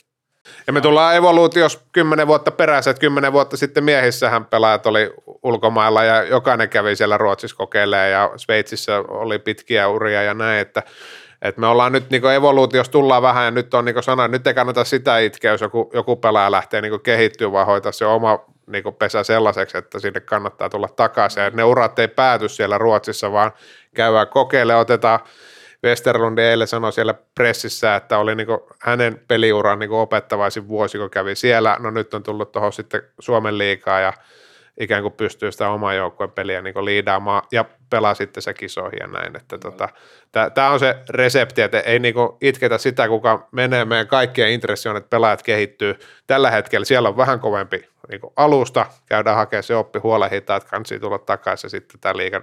ja me tullaan evoluutiossa kymmenen vuotta perässä, että kymmenen vuotta sitten miehissähän pelaajat oli ulkomailla ja jokainen kävi siellä Ruotsissa kokeilemaan ja Sveitsissä oli pitkiä uria ja näin, että, että me ollaan nyt niin evoluutiossa tullaan vähän ja nyt on niin sana, nyt ei kannata sitä itkeä, jos joku, joku pelaaja lähtee niin kehittyä, vaan hoitaa se oma niin pesä sellaiseksi, että sinne kannattaa tulla takaisin ja ne urat ei pääty siellä Ruotsissa, vaan käydään kokeilemaan, otetaan Westerlundin eilen sanoi siellä pressissä, että oli niin hänen peliuran niin opettavaisin vuosi, kun kävi siellä. No nyt on tullut tuohon sitten Suomen liigaan ja ikään kuin pystyy sitä oman joukkueen peliä niin liidaamaan ja pelaa sitten se kisoihin ja näin. Tota, tämä on se resepti, että ei niin itketä sitä, kuka menee. Meidän kaikkien intressi on, että pelaajat kehittyy. Tällä hetkellä siellä on vähän kovempi niin alusta. Käydään hakemaan se oppi, huolehditaan, että kansi tulla takaisin ja sitten tämä liigan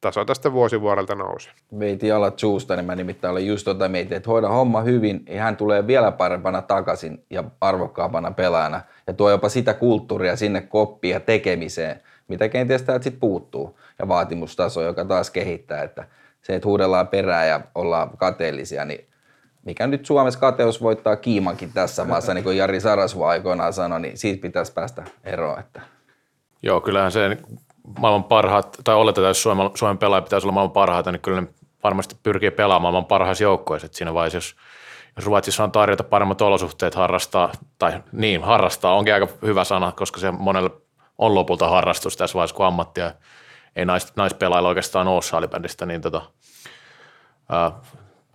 taso tästä vuosivuodelta nousi. Veitin jalat suusta, niin mä nimittäin olen just tuota mietin, että hoida homma hyvin, ja hän tulee vielä parempana takaisin ja arvokkaampana pelaajana, ja tuo jopa sitä kulttuuria sinne koppiin ja tekemiseen, mitä kenties täältä sitten puuttuu, ja vaatimustaso, joka taas kehittää, että se, että huudellaan perään ja ollaan kateellisia, niin mikä nyt Suomessa kateus voittaa kiimankin tässä maassa, niin kuin Jari Sarasva aikoinaan sanoi, niin siitä pitäisi päästä eroon. Että. Joo, kyllähän se maailman parhaat, tai oletetaan, jos Suomen, Suomen pelaaja pitäisi olla maailman parhaita, niin kyllä ne varmasti pyrkii pelaamaan maailman parhaissa joukkoissa. Et siinä vaiheessa, jos, jos Ruotsissa on tarjota paremmat olosuhteet harrastaa, tai niin, harrastaa onkin aika hyvä sana, koska se monelle on lopulta harrastus tässä vaiheessa, kun ammattia ei nais, naispelailla oikeastaan ole salibändistä, niin tota, ää,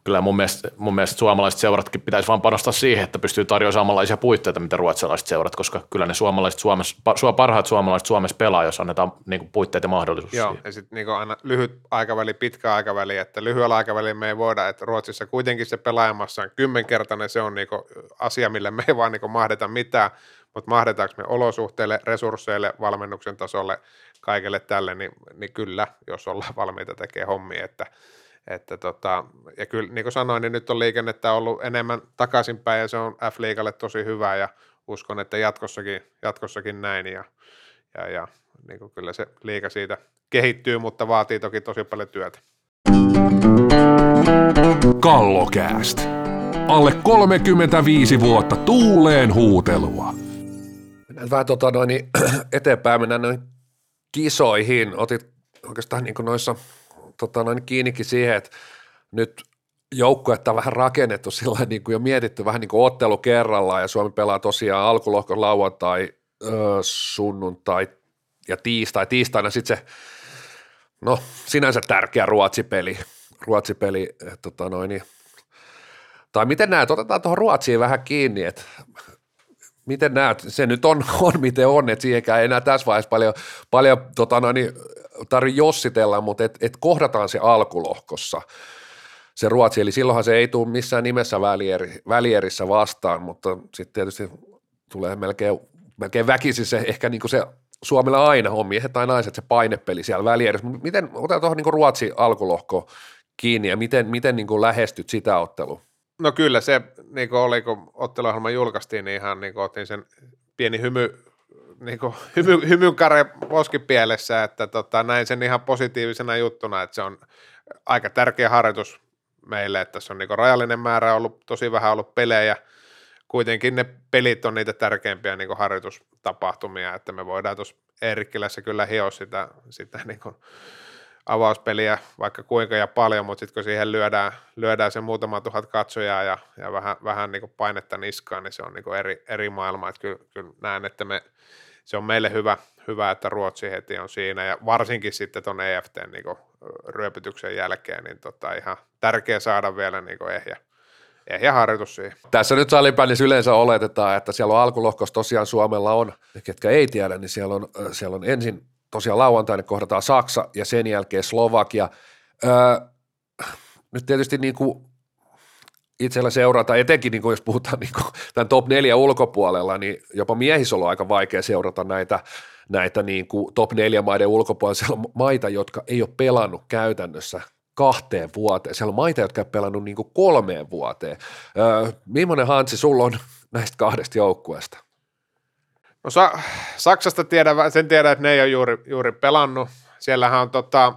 kyllä mun mielestä, mun mielestä suomalaiset seuratkin pitäisi vaan panostaa siihen, että pystyy tarjoamaan samanlaisia puitteita, mitä ruotsalaiset seurat, koska kyllä ne suomalaiset Suomessa, parhaat suomalaiset Suomessa pelaa, jos annetaan niin kuin puitteita ja mahdollisuus. Joo, siihen. Ja sitten niin aina lyhyt aikaväli, pitkä aikaväli, että lyhyellä aikavälillä me ei voida, että Ruotsissa kuitenkin se pelaajamassa on kymmenkertainen, se on niin kuin asia, millä me ei vaan niin kuin mahdeta mitään, mutta mahdetaanko me olosuhteille, resursseille, valmennuksen tasolle, kaikelle tälle, niin, niin kyllä, jos ollaan valmiita tekemään hommia, että Että tota, ja kyllä, niin kuin sanoin, niin nyt on liikennettä ollut enemmän takaisinpäin ja se on F-liigalle tosi hyvä ja uskon, että jatkossakin, jatkossakin näin ja, ja, ja niin kuin kyllä se liiga siitä kehittyy, mutta vaatii toki tosi paljon työtä. Kallokääst. Alle kolmekymmentäviisi vuotta tuuleen huutelua. Mennään vähän tota noin, eteenpäin, mennään noin kisoihin. Otit oikeastaan niin kuin noissa tota, noin kiinnikin siihen, että nyt joukkuetta on vähän rakennettu sillä niin kuin jo mietitty vähän niin kuin ottelu kerrallaan, ja Suomi pelaa tosiaan alkulohkon lauantai, öö, sunnuntai ja tiistai. Tiistaina sitten se, no sinänsä tärkeä ruotsipeli, ruotsipeli et, tota noin, niin, tai miten näet, otetaan tuohon Ruotsiin vähän kiinni, että miten näet, se nyt on, on miten on, että siihenkään ei enää tässä vaiheessa paljon, paljon tota noin, tarvitse jossitella, mutta et, et kohdataan se alkulohkossa, se Ruotsi, eli silloinhan se ei tule missään nimessä välieri, välierissä vastaan, mutta sitten tietysti tulee melkein, melkein väkisin se, ehkä niin kuin se Suomella aina on, miehet tai naiset, se painepeli siellä välierissä, mutta miten, otetaan tuohon niin kuin Ruotsi alkulohko kiinni, ja miten, miten niin kuin lähestyt sitä ottelua? No kyllä se, niin kuin oli, kun otteluohjelma julkaistiin, niin ihan niin kuin otin sen pieni hymy, niin kuin hymy, hymykare poskipielessä, että tota, näin sen ihan positiivisena juttuna, että se on aika tärkeä harjoitus meille, että tässä on niin kuin rajallinen määrä ollut, tosi vähän ollut pelejä, kuitenkin ne pelit on niitä tärkeimpiä niin kuin harjoitustapahtumia, että me voidaan tuossa Eerikkilässä kyllä hioa sitä, sitä niin kuin avauspeliä vaikka kuinka ja paljon, mutta sitten kun siihen lyödään, lyödään se muutama tuhat katsojaa ja, ja vähän, vähän niin kuin painetta niskaan, niin se on niin kuin eri, eri maailma. Että kyllä, kyllä näen, että me, se on meille hyvä, hyvä, että Ruotsi heti on siinä ja varsinkin sitten tuon E F T:n niin kuin ryöpytyksen jälkeen, niin tota ihan tärkeä saada vielä niin kuin ehjä. Ehjä harjoitus siihen. Tässä nyt salipänissä yleensä oletetaan, että siellä on alkulohkossa tosiaan Suomella on, ketkä ei tiedä, niin siellä on, siellä on ensin tosiaan lauantaina kohdataan Saksa ja sen jälkeen Slovakia. Öö, nyt tietysti niin kuin itsellä seurata, etenkin niin kuin jos puhutaan niin kuin tämän top neljä ulkopuolella, niin jopa miehissä on aika vaikea seurata näitä, näitä niin kuin top neljä maiden ulkopuolella. Siellä on maita, jotka ei ole pelannut käytännössä kahteen vuoteen. Siellä on maita, jotka ei ole pelannut niin kuin kolmeen vuoteen. Öö, millainen Hansi sulla on näistä kahdesta joukkueesta? No Saksasta tiedän, sen tiedän, että ne ei ole juuri, juuri pelannut. Siellähän on tota,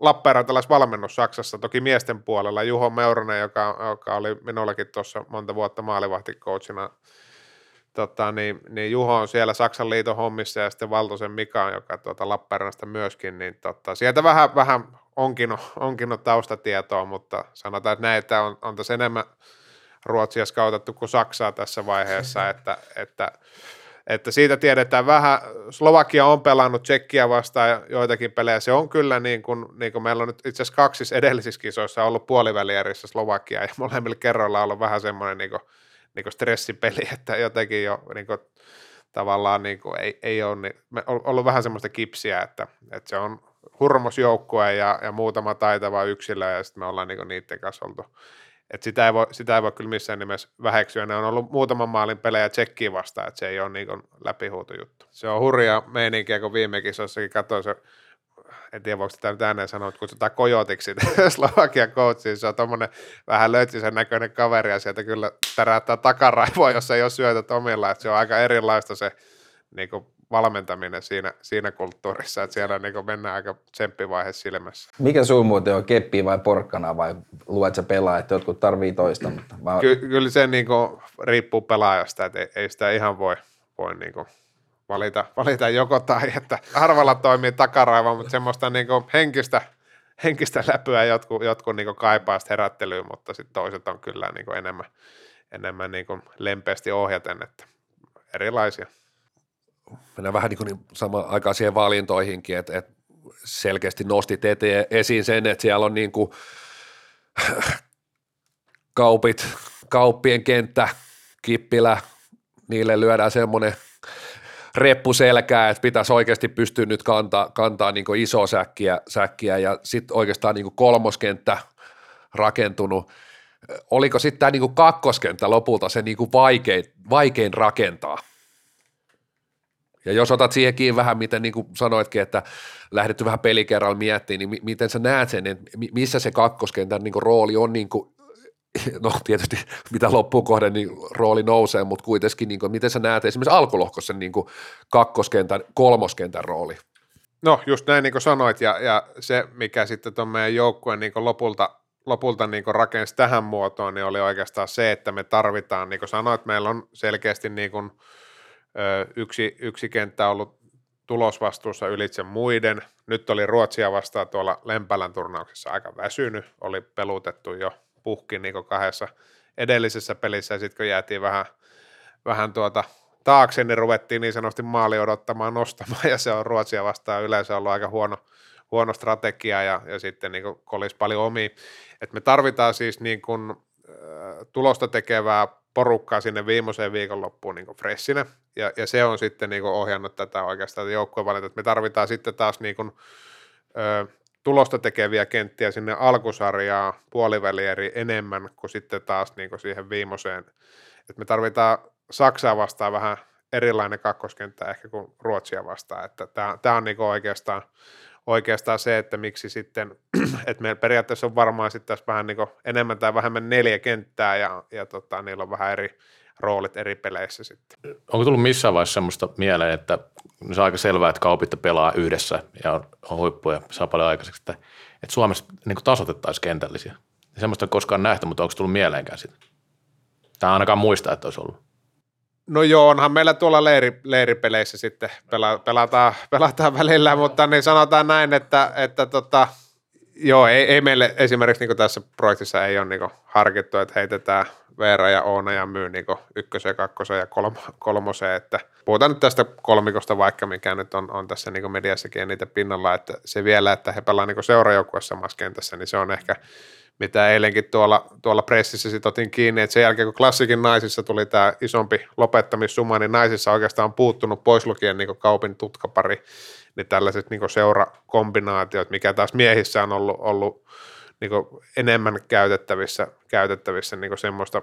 Lappeenrantalaisvalmennus Saksassa, toki miesten puolella. Juho Meuronen, joka, joka oli minullakin tuossa monta vuotta maalivahtikoachina, tota, niin, niin Juho on siellä Saksan liiton hommissa ja sitten Valtosen Mika, joka tuota, Lappeenrannasta myöskin, niin tota, sieltä vähän, vähän onkin, onkin on taustatietoa, mutta sanotaan, että näitä on, on tässä enemmän Ruotsia skautattu kuin Saksaa tässä vaiheessa, että, että, että siitä tiedetään vähän. Slovakia on pelannut Tsekkiä vastaan joitakin pelejä. Se on kyllä niin kuin, niin kuin meillä on nyt itse asiassa kaksissa edellisissä kisoissa ollut puolivälierissä Slovakia ja molemmilla kerroilla on ollut vähän semmoinen niin kuin, niin kuin stressipeli, että jotenkin jo niin kuin, tavallaan niin kuin, ei, ei ole niin, ollut vähän semmoista kipsiä, että, että se on hurmosjoukkue ja, ja muutama taitava yksilö ja sitten me ollaan niin kuin niiden kanssa oltu. Että sitä ei voi, sitä ei voi kyllä missään nimessä väheksyä. Ne on ollut muutaman maalin pelejä Tsekkiin vastaan, että se ei ole niin kuin läpihuutujuttu. Se on hurjaa meininkiä, kun viime kisossakin katsoin se, en tiedä voiko sitä nyt ääneen sanoa, mutta kutsutaan Kojotiksi Slovakian coachiin. Se on tuommoinen vähän löytisen näköinen kaveri ja sieltä kyllä tärähtää takaraivoa, jos ei ole syötä omilla. Että se on aika erilaista se niin kuin valmentaminen siinä, siinä kulttuurissa, että siellä niin mennään aika tsemppivaihe silmässä. Mikä sun muuten on, keppi vai porkkana vai luet sä pelaa, että jotkut tarvii toista? Mutta mä... Ky- kyllä se niin riippuu pelaajasta, että ei, ei sitä ihan voi, voi niin valita, valita joko tai, että harvalla toimii takaraiva, mutta semmoista niin henkistä, henkistä läpyä jotkut, jotkut niin kaipaa sitä herättelyä, mutta sitten toiset on kyllä niin enemmän, enemmän niin lempeästi ohjaten, että erilaisia. Mennään vähän niin kuin samaan aikaan siihen valintoihinkin, että, että selkeästi nostit eteen, esiin sen, että siellä on niin kuin kaupit, kauppien kenttä, Kippilä, niille lyödään semmoinen reppu selkää, että pitäisi oikeasti pystyä nyt kantaa, kantaa niin kuin iso säkkiä, säkkiä ja sitten oikeastaan niin kuin kolmoskenttä rakentunut. Oliko sitten tämä niin kuin kakkoskenttä lopulta se niin kuin vaikein, vaikein rakentaa? Ja jos otat siihenkin vähän, miten niin kuin sanoitkin, että lähdetty vähän pelikerralla miettimään, niin mi- miten sä näet sen, että missä se kakkoskentän niin kuin rooli on, niin kuin, no tietysti mitä loppuun kohden niin rooli nousee, mutta kuitenkin niin kuin, miten sä näet esimerkiksi alkulohkossa niin kuin kakkoskentän, kolmoskentän rooli? No just näin niin kuin sanoit ja, ja se, mikä sitten tuon meidän joukkueen niin kuin lopulta, lopulta niin kuin rakensi tähän muotoon, niin oli oikeastaan se, että me tarvitaan, niin kuin sanoit, meillä on selkeästi niin kuin Yksi, yksi kenttä on ollut tulosvastuussa ylitse muiden. Nyt oli Ruotsia vastaan tuolla Lempälän turnauksessa aika väsynyt, oli pelutettu jo puhki niin kuin kahdessa edellisessä pelissä, ja sitten kun jäätiin vähän, vähän tuota taakse, niin ruvettiin niin sanotusti maali odottamaan nostamaan, ja se on Ruotsia vastaan yleensä ollut aika huono, huono strategia, ja, ja sitten niin kuin kolisi paljon omia. Et me tarvitaan siis niin kuin, ä, tulosta tekevää porukkaa sinne viimeiseen viikonloppuun niin kuin freshinä, ja, ja se on sitten niin kuin ohjannut tätä oikeastaan joukkuevalintaa, että me tarvitaan sitten taas niin kuin, ö, tulosta tekeviä kenttiä sinne alkusarjaa puolivälieri enemmän kuin sitten taas niin kuin siihen viimeiseen, että me tarvitaan Saksaa vastaan vähän erilainen kakkoskenttä ehkä kuin Ruotsia vastaan, että tämä on niin kuin oikeastaan, oikeastaan se, että miksi sitten, että meillä periaatteessa on varmaan sitten tässä vähän niin kuin enemmän tai vähemmän neljä kenttää ja, ja tota, niillä on vähän eri roolit eri peleissä sitten. Onko tullut missään vaiheessa semmoista mieleen, että se on aika selvää, että kaupitta pelaa yhdessä ja on huippuja, saa paljon aikaiseksi, että, että Suomessa niin kuin tasoitettaisiin kentällisiä. Semmoista ei koskaan nähty, mutta onko tullut mieleenkään sitä? Tämä ainakaan muista, että olisi ollut. No joo, onhan meillä tuolla leiri, leiripeleissä sitten pela, pelataan, pelataan välillä, mutta niin sanotaan näin, että, että tota, joo, ei, ei meille esimerkiksi niin tässä projektissa ei ole niin harkittu, että heitetään Veera ja Oona ja myy niin ykkösen, kakkosen ja kolmosen, että puhutaan nyt tästä kolmikosta vaikka, mikä nyt on, on tässä niin mediassakin eniten pinnalla, että se vielä, että he pelaa niin seurajoukkueessa samassa kentässä, niin se on ehkä mitä eilenkin tuolla, tuolla pressissä sit otin kiinni, että sen jälkeen kun Klassikin naisissa tuli tämä isompi lopettamissuma, niin naisissa oikeastaan on puuttunut pois lukien niin Kaupin tutkapari, niin tällaiset niin seurakombinaatiot, mikä taas miehissä on ollut, ollut niin enemmän käytettävissä, käytettävissä niin semmoista,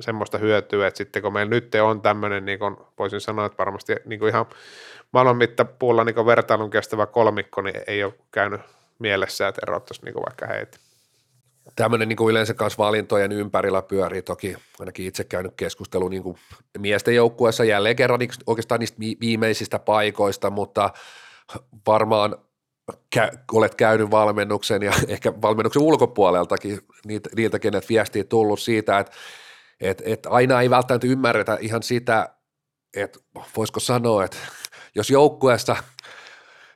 semmoista hyötyä, että sitten kun meillä nyt on tämmöinen, niin voisin sanoa, että varmasti niin ihan maailman mittapuulla niin vertailun kestävä kolmikko, niin ei ole käynyt mielessä, että erottaisi niin vaikka heitä. Tämmöinen niin kuin yleensä kanssa valintojen ympärillä pyörii toki, ainakin itse käynyt keskustelu niin kuin miesten joukkueessa jälleen kerran niin oikeastaan niistä viimeisistä paikoista, mutta varmaan kä- olet käynyt valmennuksen ja ehkä valmennuksen ulkopuoleltakin niiltä, kenet viestiä tullut siitä, että, että, että aina ei välttämättä ymmärretä ihan sitä, että voisiko sanoa, että jos joukkueessa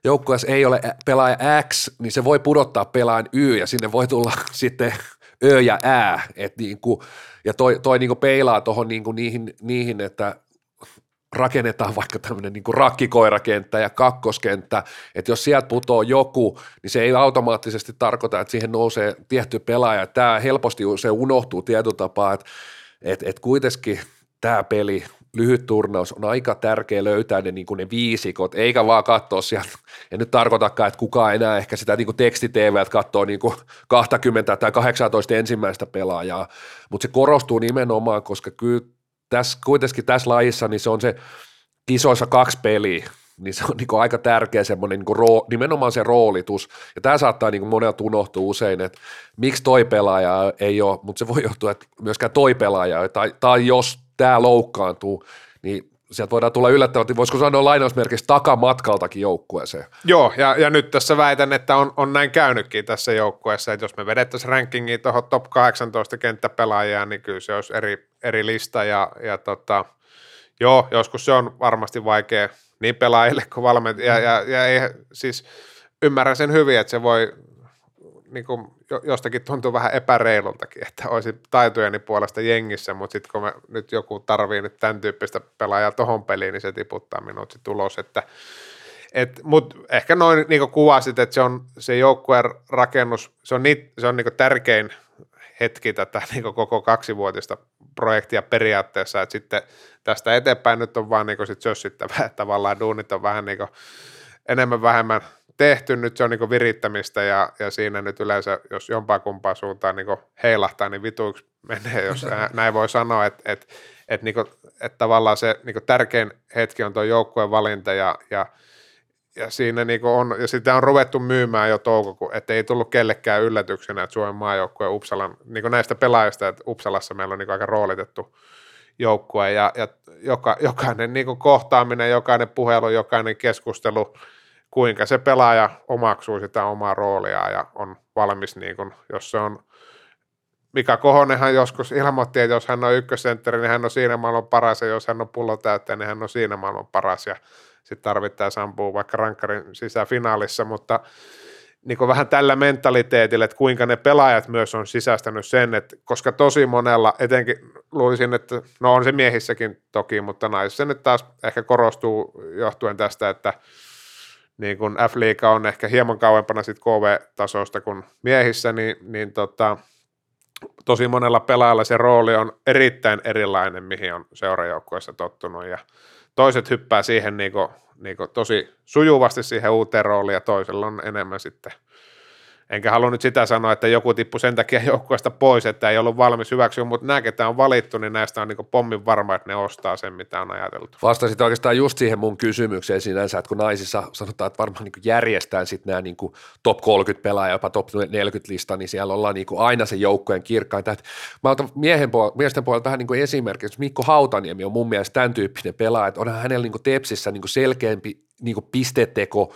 joukkueessa ei ole pelaaja X, niin se voi pudottaa pelaajan Y ja sinne voi tulla sitten Ö ja Ä. Et niinku, ja toi, toi niinku peilaa tuohon niinku niihin, niihin, että rakennetaan vaikka tämmöinen niinku rakkikoirakenttä ja kakkoskenttä, että jos sieltä putoo joku, niin se ei automaattisesti tarkoita, että siihen nousee tietty pelaaja. Tämä helposti se unohtuu tietyllä tapaa, että et, et kuitenkin tämä peli – lyhyt turnaus, on aika tärkeä löytää ne, niin kuin ne viisikot, eikä vaan katsoa sieltä, en nyt tarkoitakaan, että kukaan enää ehkä sitä niin kuin tekstiteevältä katsoo niin kuin kaksikymmentä tai kahdeksantoista ensimmäistä pelaajaa, mutta se korostuu nimenomaan, koska kyllä tässä, kuitenkin tässä lajissa niin se on se kisoissa kaksi peliä, niin se on niin kuin aika tärkeä semmoinen niin kuin roo, nimenomaan se roolitus, ja tämä saattaa niin kuin monelta unohtua usein, että miksi toi pelaaja ei ole, mutta se voi johtua, että myöskään toi pelaaja, tai, tai jos tämä loukkaantuu, niin sieltä voidaan tulla yllättävästi, voisiko sanoa lainausmerkissä takamatkaltakin joukkueeseen. Joo, ja, ja nyt tässä väitän, että on, on näin käynytkin tässä joukkueessa, että jos me vedettäisiin rankingiin tuohon top kahdeksantoista kenttäpelaajaa, niin kyllä se olisi eri, eri lista, ja, ja tota, joo, joskus se on varmasti vaikea niin pelaajille kuin valmentajille, ja, ja, ja ei, siis ymmärrän sen hyvin, että se voi niin kuin jostakin tuntuu vähän epäreilultakin, että olisi taitojeni puolesta jengissä, mutta sitten kun mä, nyt joku tarvii nyt tämän tyyppistä pelaajaa tohon peliin, niin se tiputtaa minut sit ulos, että et, mut ehkä noin niinku kuvasit, että se on se joukkueen rakennus, se on, niit, se on niinku tärkein hetki tätä niinku koko kaksivuotista projektia periaatteessa, että sitten tästä eteenpäin nyt on vaan niinku sit sössittävää, tavallaan duunit on vähän niinku enemmän vähemmän tehty, nyt se on niinku virittämistä ja, ja siinä nyt yleensä, jos jompaa kumpaa suuntaan niinku heilahtaa, niin vituiksi menee, jos näin voi sanoa, että et, et niinku, et tavallaan se niinku tärkein hetki on tuo joukkueen valinta ja, ja, ja siinä niinku on, ja sitä on ruvettu myymään jo toukokuun, että ei tullut kellekään yllätyksenä, että Suomen maajoukkue Uppsalan, niinku näistä pelaajista, että Uppsalassa meillä on niinku aika roolitettu joukkue ja, ja joka, jokainen niinku kohtaaminen, jokainen puhelu, jokainen keskustelu, kuinka se pelaaja omaksuu sitä omaa roolia ja on valmis, niin kun, jos se on Mika Kohonenhan joskus ilmoitti, että jos hän on ykkösentteri, niin hän on siinä maailman paras, ja jos hän on pullotäyttäjä, niin hän on siinä maailman paras, ja sitten tarvittaessa ampuu vaikka rankkarin sisäfinaalissa, mutta niin kuin vähän tällä mentaliteetillä, että kuinka ne pelaajat myös on sisäistänyt sen, että koska tosi monella, etenkin luulisin, että no on se miehissäkin toki, mutta naisissa nyt taas ehkä korostuu johtuen tästä, että niin kun F-liiga on ehkä hieman kauempana sit K V-tasosta kuin miehissä, niin, niin tota, tosi monella pelaajalla se rooli on erittäin erilainen, mihin on seurajoukkueessa tottunut, ja toiset hyppää siihen niin kuin, niin kuin tosi sujuvasti siihen uuteen rooliin, ja toisella on enemmän sitten. Enkä halua nyt sitä sanoa, että joku tippui sen takia joukkueesta pois, että ei ollut valmis hyväksyä, mutta nämä, ketä on valittu, niin näistä on niin kuin pommin varma, että ne ostaa sen, mitä on ajateltu. Vastasit oikeastaan just siihen mun kysymykseen sinänsä, että kun naisissa sanotaan, että varmaan niin kuin järjestään sitten nämä niin kuin top kolmekymmentä pelaajia, jopa top neljäkymmentä lista, niin siellä ollaan niin kuin aina se joukkojen kirkkainta. Että mä otan miehen puol- miesten puolelta vähän niin kuin esimerkiksi, että Mikko Hautaniemi on mun mielestä tämän tyyppinen pelaaja, että onhan hänellä niin kuin Tepsissä niin kuin selkeämpi niin kuin pisteteko,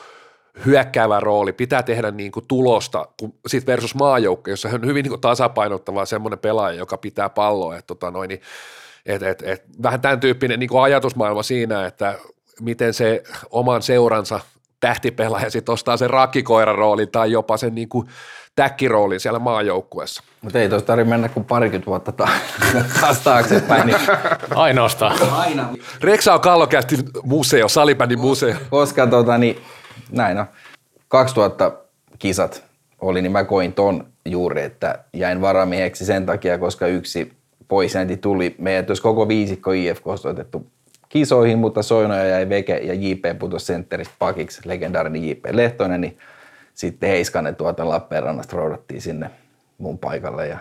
hyökkäävä rooli, pitää tehdä niin kuin tulosta, kun sit versus maajoukko, jossa on hyvin niin kuin tasapainottava semmoinen pelaaja, joka pitää palloa, että tota noin, et, et, et, vähän tämän tyyppinen niin kuin ajatusmaailma siinä, että miten se oman seuransa tähtipelaaja sit ostaa sen rakkikoiran roolin tai jopa sen niin kuin täkkiroolin siellä maajoukkuessa. Mutta ei tuossa tarvitse mennä kuin parikymmentä vuotta ta- taas taaksepäin. Niin. Ainoastaan. Aina. Reksa on Kallokästi museo, salibändin museo. Koska tota niin, näin on. kaksituhatta kisat oli, niin mä koin ton juuri, että jäin varamieheksi sen takia, koska yksi poisjäänti tuli. Meidät olisi koko viisikko I F K:sta otettu kisoihin, mutta Soinoja jäi veke ja J P putosi sentteristä pakiksi, legendaarinen J P Lehtonen, niin sitten Heiskanen tuolta Lappeenrannasta roudattiin sinne mun paikalle. Ja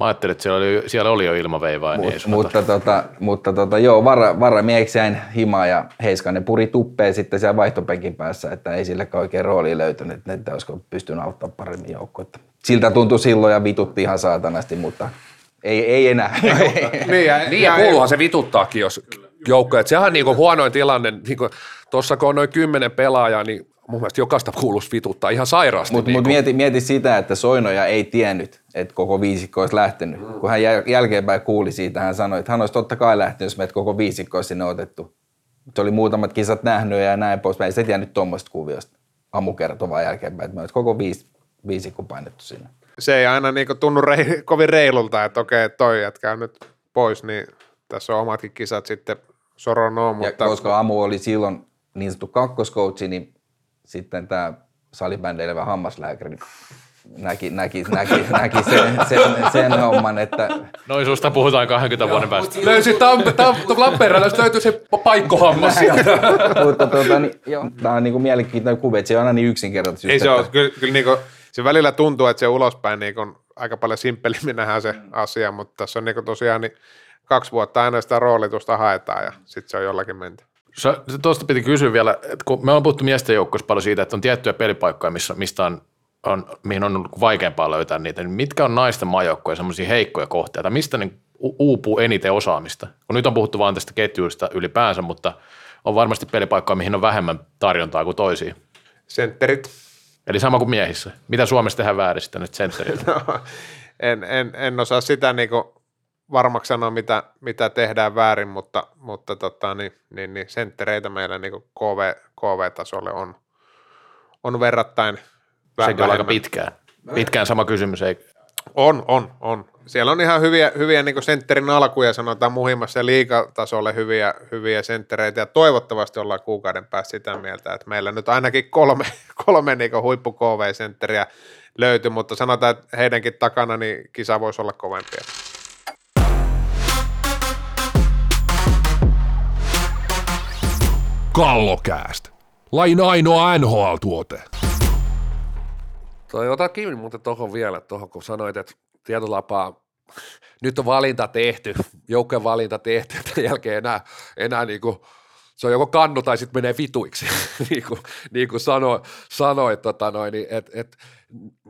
mä ajattelin, että siellä oli, siellä oli jo ilmaveivaa. Mut, niin mutta tota, mutta tota, joo, vara, varamieheksi jäin himaa ja Heiskanen puri tuppeen sitten siellä vaihtopenkin päässä, että ei silläkään oikein roolia löytynyt, että, että olisiko pystynyt auttamaan paremmin joukkoa. Siltä tuntui silloin ja vitutti ihan saatanasti, mutta ei, ei enää. niin ja, niin ja kuuluhan se vituttaakin, jos joukkoja. Sehän on niinku huonoin tilanne. Niinku, tuossa kun on noin kymmenen pelaajaa, niin mun mielestä jokaista kuuluisi vituttaa ihan sairaasti. Mutta niin mut mieti, mieti sitä, että Soinoja ei tiennyt, että koko viisikko olisi lähtenyt. Mm. Kun hän jälkeenpäin kuuli siitä, hän sanoi, että hän olisi totta kai lähtenyt, jos meidät koko viisikko olisi sinne otettu. Se oli muutamat kisat nähnyt ja näin poispäin. Ei se tiennyt tuommoista kuviosta. Amu kertoi vaan jälkeenpäin, että me olisi koko viis, viisikko painettu sinne. Se ei aina niinku tunnu rei, kovin reilulta, että okei, toi jätkä nyt pois, niin tässä on omatkin kisat sitten soronoo. Mutta ja koska Amu oli silloin niin sanottu kakkoskoutsi, niin sitten tämä salibändeilevä hammaslääkäri näki, näki, näki, näki sen, sen, sen homman, että noin susta puhutaan kaksikymmentä vuoden päästä. Löysi Lappeenrannasta löytyi se paikkohammas sieltä. Mutta tuota, niin, joo, tämä on niin kuin mielenkiintoinen kuva, että se on aina niin yksinkertaisesti. Ei se ole, kyllä, kyllä niin kuin, se välillä tuntuu, että se ulospäin niin kuin, aika paljon simppelimmin nähdään se asia, mutta tässä on niin kuin, tosiaan niin kaksi vuotta aina sitä roolitusta haetaan ja sitten se on jollakin menty. Tuosta piti kysyä vielä, että kun me ollaan puhuttu miesten joukkueessa paljon siitä, että on tiettyjä pelipaikkoja, missä, mistä on, on, mihin on vaikeampaa löytää niitä, niin mitkä on naisten maajoukkoja semmoisia heikkoja kohteita, mistä ne uupuu eniten osaamista? Kun nyt on puhuttu vaan tästä ketjuista ylipäänsä, mutta on varmasti pelipaikkoja, mihin on vähemmän tarjontaa kuin toisiin. Sentterit. Eli sama kuin miehissä. Mitä Suomessa tehdään väärin sitten nyt sentteriltä? No, en, en, en osaa sitä niinku varmaksi sanoa, mitä, mitä tehdään väärin, mutta, mutta tota, niin, niin, niin senttereitä meillä niin K V, K V-tasolle on, on verrattain vähän. Se on aika pitkään. Pitkään sama kysymys. Ei. On, on, on. Siellä on ihan hyviä, hyviä niin sentterin alkuja, sanotaan muhimmassa ja liigatasolle hyviä, hyviä senttereitä, ja toivottavasti ollaan kuukauden päästä sitä mieltä, että meillä nyt ainakin kolme, kolme niin huippu-K V-sentteriä löytyy, mutta sanotaan, että heidänkin takana niin kisa voisi olla kovempia. Kallokääst. Lain ainoa N H L-tuote. Toi ota kiinni muuten tuohon vielä, tohon, kun sanoit, että tietolapaa nyt on valinta tehty, joukkojen valinta tehty, tämän jälkeen enää, enää niin kuin, se on joko kannu tai sitten menee vituiksi, niin kuin, niin kuin sanoit, sanoit tota noin, että et,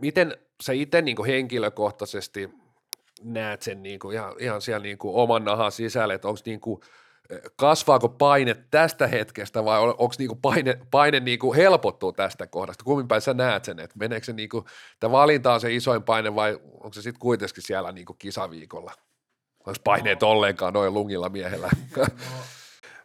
miten sä itse niin kuin henkilökohtaisesti näet sen niin kuin, ihan, ihan siellä niin kuin oman nahan sisällä, että onko niin kuin kasvaako paine tästä hetkestä vai onko niinku paine, paine niinku helpottuu tästä kohdasta? Kummin päin sä näet sen, että meneekö se niinku, tämä valinta on se isoin paine vai onko se sitten kuitenkin siellä niinku kisaviikolla? Onko paineet no. ollenkaan noin lungilla miehellä? No.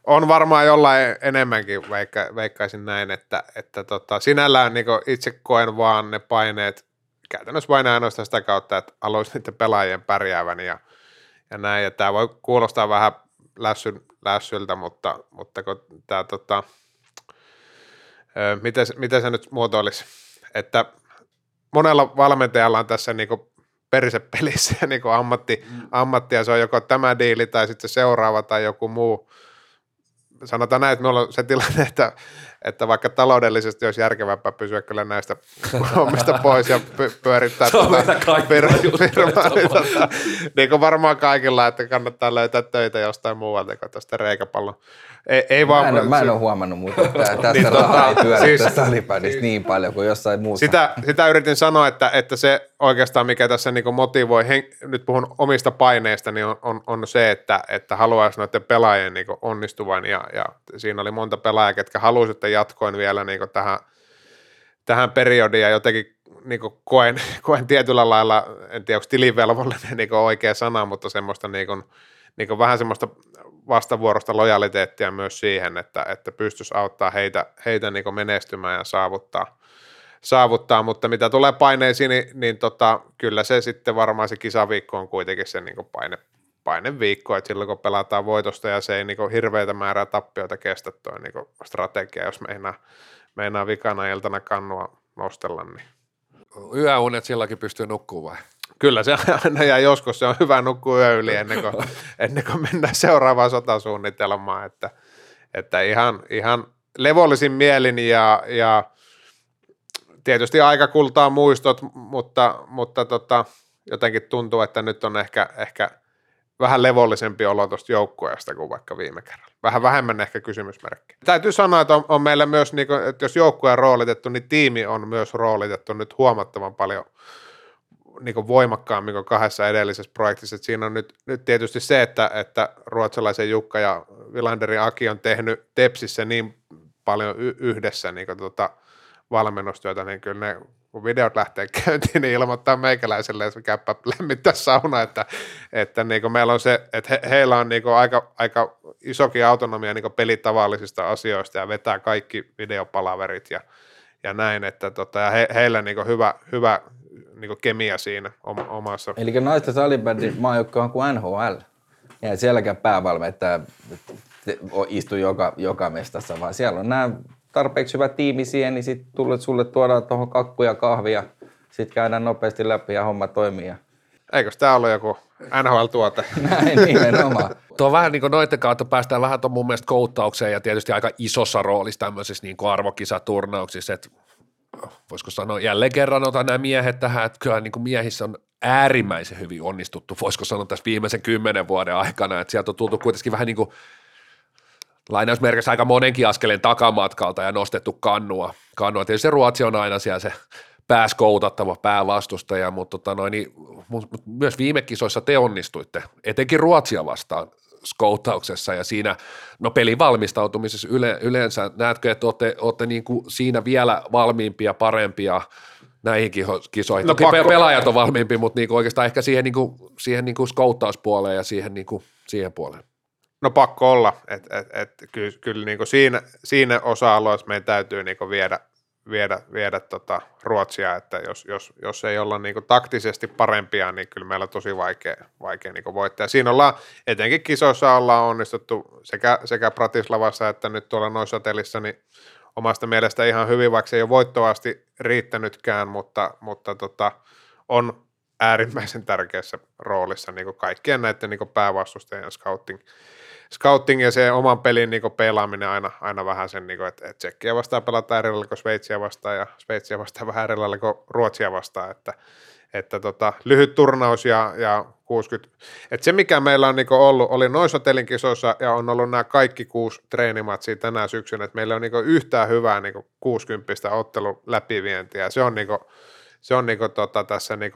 On varmaan jollain enemmänkin, veikka, veikkaisin näin, että, että tota, sinällään niinku itse koen vaan ne paineet, käytännössä vain ainoastaan sitä kautta, että haluaisin niiden pelaajien pärjäävän ja, ja näin. Ja tämä voi kuulostaa vähän lässyn, lässyltä, mutta, mutta tämä, tota, ö, miten, miten se nyt muotoilisi, että monella valmentajalla on tässä niinku perise pelissä ja niinku ammatti, mm. ammatti, ja se on joko tämä diili tai sitten seuraava tai joku muu. Sanotaan näin, että meillä on se tilanne, että, että vaikka taloudellisesti olisi järkevämpää pysyä kyllä näistä hommista pois ja py, pyörittää tuota firmaa, niin, tota, niin kuin varmaan kaikilla, että kannattaa löytää töitä jostain muualta kuin tuosta reikäpallon. Ei, ei mä, vaan, en, se, mä en ole huomannut muuta, että tässä niin, rahaa ei pyörä siis, tässä salibändissä niin paljon kuin jossain muussa. Sitä, sitä yritin sanoa, että, että se oikeastaan mikä tässä niin kuin motivoi, hen, nyt puhun omista paineista, niin on, on, on se, että, että haluaisi noiden pelaajien niin kuin onnistuvan ja Ja siinä oli monta pelaajaa, ketkä halusi, että jatkoin vielä niin kuin tähän, tähän periodiin ja jotenkin niin kuin koen, koen tietyllä lailla, en tiedä onko tilivelvollinen niin kuin oikea sana, mutta semmoista niin kuin, niin kuin vähän semmoista vastavuorosta lojaliteettia myös siihen, että, että pystyisi auttaa heitä, heitä niin kuin menestymään ja saavuttaa, saavuttaa, mutta mitä tulee paineisiin, niin, niin tota, kyllä se sitten varmaan se kisaviikko on kuitenkin se niin kuin paine. Painen viikko, että silloin kun pelataan voitosta ja se ei niin kuin hirveätä määrää tappioita kestä toi niin kuin strategia, jos meinaa, meinaa vikana iltana kannua nostella. Niin. Yöunet silläkin pystyy nukkumaan vai? Kyllä se aina ja joskus se on hyvä nukkua yö yli ennen kuin, ennen kuin mennään seuraavaan sotasuunnitelmaan, että, että ihan, ihan levollisin mielin ja, ja tietysti aika kultaa muistot, mutta, mutta tota, jotenkin tuntuu, että nyt on ehkä, ehkä vähän levollisempi olo tuosta joukkueesta kuin vaikka viime kerralla. Vähän vähemmän ehkä kysymysmerkki. Täytyy sanoa, että on, on meillä myös, niin kuin, että jos joukkue on roolitettu, niin tiimi on myös roolitettu nyt huomattavan paljon niin kuin voimakkaammin kuin kahdessa edellisessä projektissa. Että siinä on nyt, nyt tietysti se, että, että ruotsalaisen Jukka ja Vilanderin Aki on tehnyt Tepsissä niin paljon y- yhdessä niin kuin tuota valmennustyötä, niin kyllä ne kun videot lähtee käyntiin, niin ilmoittaa meikäläiselle, että käypä lämmittää sauna, että, että niin meillä on se, että he, heillä on niin aika, aika isokin autonomia niin pelitavallisista asioista ja vetää kaikki videopalaverit ja, ja näin, että tota, ja he, heillä niin hyvä, hyvä niin kemia siinä omassa. Eli naisten salibändin maajoukko on kuin N H L, ja sielläkään päävalmentaja istuu joka, joka mestassa, vaan siellä on nämä tarpeeksi hyvä tiimi siihen, niin sitten sulle tuodaan tuohon kakkuja, kahvia, sitten käydään nopeasti läpi ja homma toimii. Ja eikös tämä ole joku N H L-tuote? Näin nimenomaan. Tuo vähän niin kuin noiden kautta päästään vähän tuon mun mielestä kouttaukseen ja tietysti aika isossa roolissa tämmöisissä niin kuin arvokisaturnauksissa, että voisiko sanoa, jälleen kerran otan nämä miehet tähän, että kyllä niin kuin miehissä on äärimmäisen hyvin onnistuttu, voisiko sanoa tässä viimeisen kymmenen vuoden aikana, että sieltä on tultu kuitenkin vähän niin kuin lainausmerkissä aika monenkin askeleen takamatkalta ja nostettu kannua. kannua. Tietysti se Ruotsi on aina siellä se pääskoutattava päävastustaja, mutta tota noin, niin, myös viime kisoissa te onnistuitte, etenkin Ruotsia vastaan skouttauksessa ja siinä no pelin valmistautumisessa yle, yleensä. Näetkö, että olette, olette niin kuin siinä vielä valmiimpia, parempia näihinkin kisoihin? No, pakko. Pelaajat on valmiimpi, mutta niin kuin oikeastaan ehkä siihen, niin kuin, siihen niin kuin skouttauspuoleen ja siihen, niin kuin, siihen puoleen. No pakko olla, että et, et, kyllä, kyllä niinku siinä, siinä osa-alueessa meidän täytyy niinku viedä, viedä, viedä tota Ruotsia, että jos, jos, jos ei olla niinku taktisesti parempia, niin kyllä meillä on tosi vaikea, vaikea niinku voittaa. Siinä ollaan, etenkin kisoissa ollaan onnistuttu sekä, sekä Pratislavassa että nyt tuolla Noissatelissa, niin omasta mielestä ihan hyvin, vaikka se ei ole voittoasti riittänytkään, mutta, mutta tota, on äärimmäisen tärkeässä roolissa niinku kaikkien näiden niinku päävastustajien ja scouting. Scouting ja se oman pelin niin pelaaminen aina, aina vähän sen, niin että et Tsekkiä vastaan pelataan eri lailla kuin Sveitsiä vastaan ja Sveitsiä vastaan vähän eri lailla kuin Ruotsia vastaan, että, että tota, lyhyt turnaus ja, ja kuusikymmentä. Et se mikä meillä on niin ollut, oli Noisotelin kisoissa ja on ollut nämä kaikki kuusi treenimatsia tänä syksynä, että meillä on niin yhtään hyvää niin kuusikymmentä ottelun läpivientiä. Se on, niin kuin, se on niin kuin, tota, tässä niin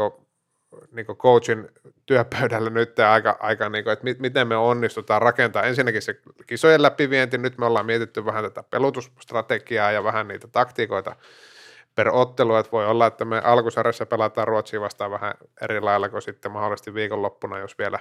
niin kuin coachin työpöydällä nyt aika, aika niin kuin, että mit, miten me onnistutaan rakentamaan ensinnäkin se kisojen läpivienti. Nyt me ollaan mietitty vähän tätä pelutusstrategiaa ja vähän niitä taktiikoita per ottelu, että voi olla, että me alkusarjassa pelataan Ruotsia vastaan vähän eri lailla kuin sitten mahdollisesti viikonloppuna, jos vielä,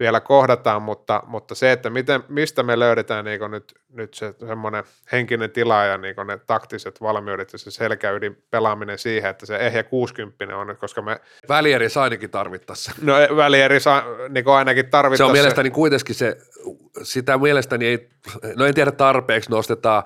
vielä kohdataan, mutta, mutta se, että miten, mistä me löydetään niin nyt, nyt se semmoinen henkinen tila ja niin ne taktiset valmiudet ja se selkäydin pelaaminen siihen, että se ehjä kuusikymmentä on, koska me... Välierissä ainakin tarvittaisiin. No välierissä niin ainakin tarvittaisiin. Se on mielestäni kuitenkin se, sitä mielestäni ei, no en tiedä tarpeeksi nostetaan.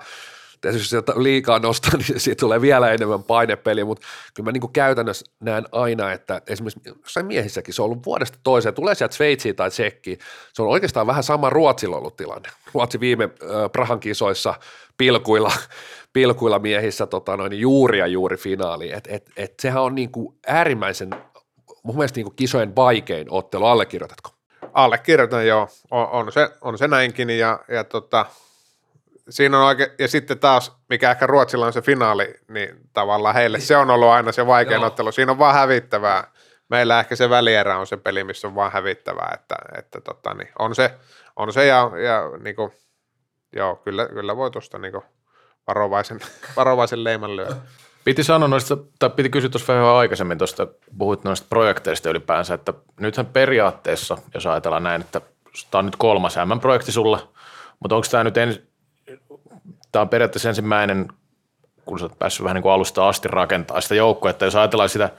Tietysti jos liikaa nostaa, niin siitä tulee vielä enemmän painepeliä, mutta kyllä mä niin kuin käytännössä näen aina, että esimerkiksi jossain miehissäkin se on ollut vuodesta toiseen, tulee sieltä Sveitsiin tai Tsekkiin, se on oikeastaan vähän sama Ruotsilla ollut tilanne. Ruotsi viime Prahan kisoissa pilkuilla, pilkuilla miehissä tota noin, juuri ja juuri finaaliin, että et, et sehän on niin kuin äärimmäisen, mun mielestä niin kuin kisojen vaikein ottelu, allekirjoitatko? Allekirjoitan, joo, on, on, se, on se näinkin ja, ja tota... Siinä on oikein, ja sitten taas, mikä ehkä Ruotsilla on se finaali, niin tavallaan heille se on ollut aina se vaikein ottelu. Siinä on vaan hävittävää. Meillä ehkä se välierä on se peli, missä on vaan hävittävää, että, että tota, niin on, se, on se ja, ja niin kuin, joo, kyllä, kyllä voi tuosta niin kuin varovaisen, varovaisen leiman lyödä. Piti sanoa noista, tai piti kysyä tuossa vähän aikaisemmin tuosta, puhuit noista projekteista ylipäänsä, että nythän periaatteessa, jos ajatellaan näin, että tämä on nyt kolmas M M-projekti sulle, mutta onko tämä nyt ensin, tämä on periaatteessa ensimmäinen, kun sä oot päässyt vähän niin kuin alusta asti rakentaa sitä joukkuetta. Jos ajatellaan sitä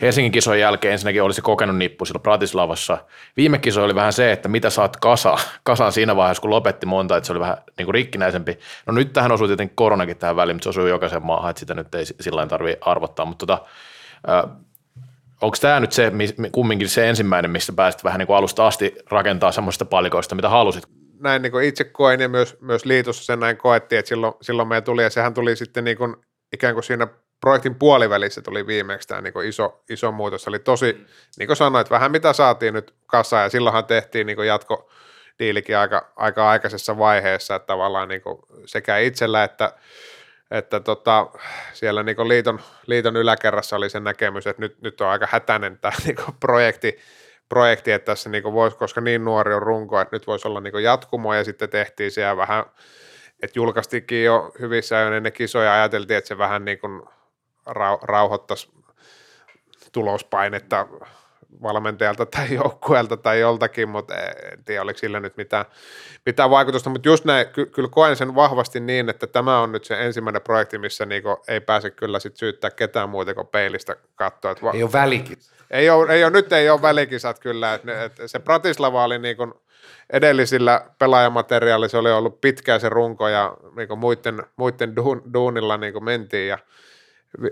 Helsingin kisojen jälkeen, ensinnäkin olisi kokenut nippu silloin Bratislavassa. Viime kiso oli vähän se, että mitä saat kasaan kasa siinä vaiheessa, kun lopetti monta, että se oli vähän niin kuin rikkinäisempi. No nyt tähän osui tietenkin koronakin tähän väliin, mutta se osui jokaisen maahan, että sitä nyt ei sillain tarvitse arvottaa. Mutta tota, onko tämä nyt se, kumminkin se ensimmäinen, missä pääsit vähän niin kuin alusta asti rakentaa semmoisista palikoista, mitä halusit? Näin niin kuin itse koin ja myös, myös liitossa sen näin koettiin, että silloin, silloin meidän tuli, ja sehän tuli sitten niin kuin, ikään kuin siinä projektin puolivälissä tuli viimeksi tämä niin kuin iso, iso muutos. Se oli tosi, niin kuin sanoit, vähän mitä saatiin nyt kasaan, ja silloinhan tehtiin niin kuin jatkodiilikin aika, aika aikaisessa vaiheessa, että tavallaan niin kuin sekä itsellä että, että tota, siellä niin kuin liiton, liiton yläkerrassa oli se näkemys, että nyt, nyt on aika hätäinen tämä niin kuin projekti, projekti, että tässä niin voisi, koska niin nuori on runko, että nyt voisi olla niin jatkumo, ja sitten tehtiin siellä vähän, että julkaistikin jo hyvissä ajoin ennen kisoja, ajateltiin, että se vähän niin kuin rauhoittaisi tulospainetta valmentajalta tai joukkueelta tai joltakin, mutta en tiedä, oliko sillä nyt mitään, mitään vaikutusta, mutta just näin, ky- kyllä koen sen vahvasti niin, että tämä on nyt se ensimmäinen projekti, missä niin ei pääse kyllä sit syyttää ketään muuta kuin peilistä katsoa. Va- ei ole välikin. Ei ole, ei ole, nyt ei ole välikisat kyllä, että et se Bratislava oli niin kuin edellisillä pelaajamateriaalilla, se oli ollut pitkään se runko ja niin kuin muiden, muiden duun, duunilla niin kuin mentiin ja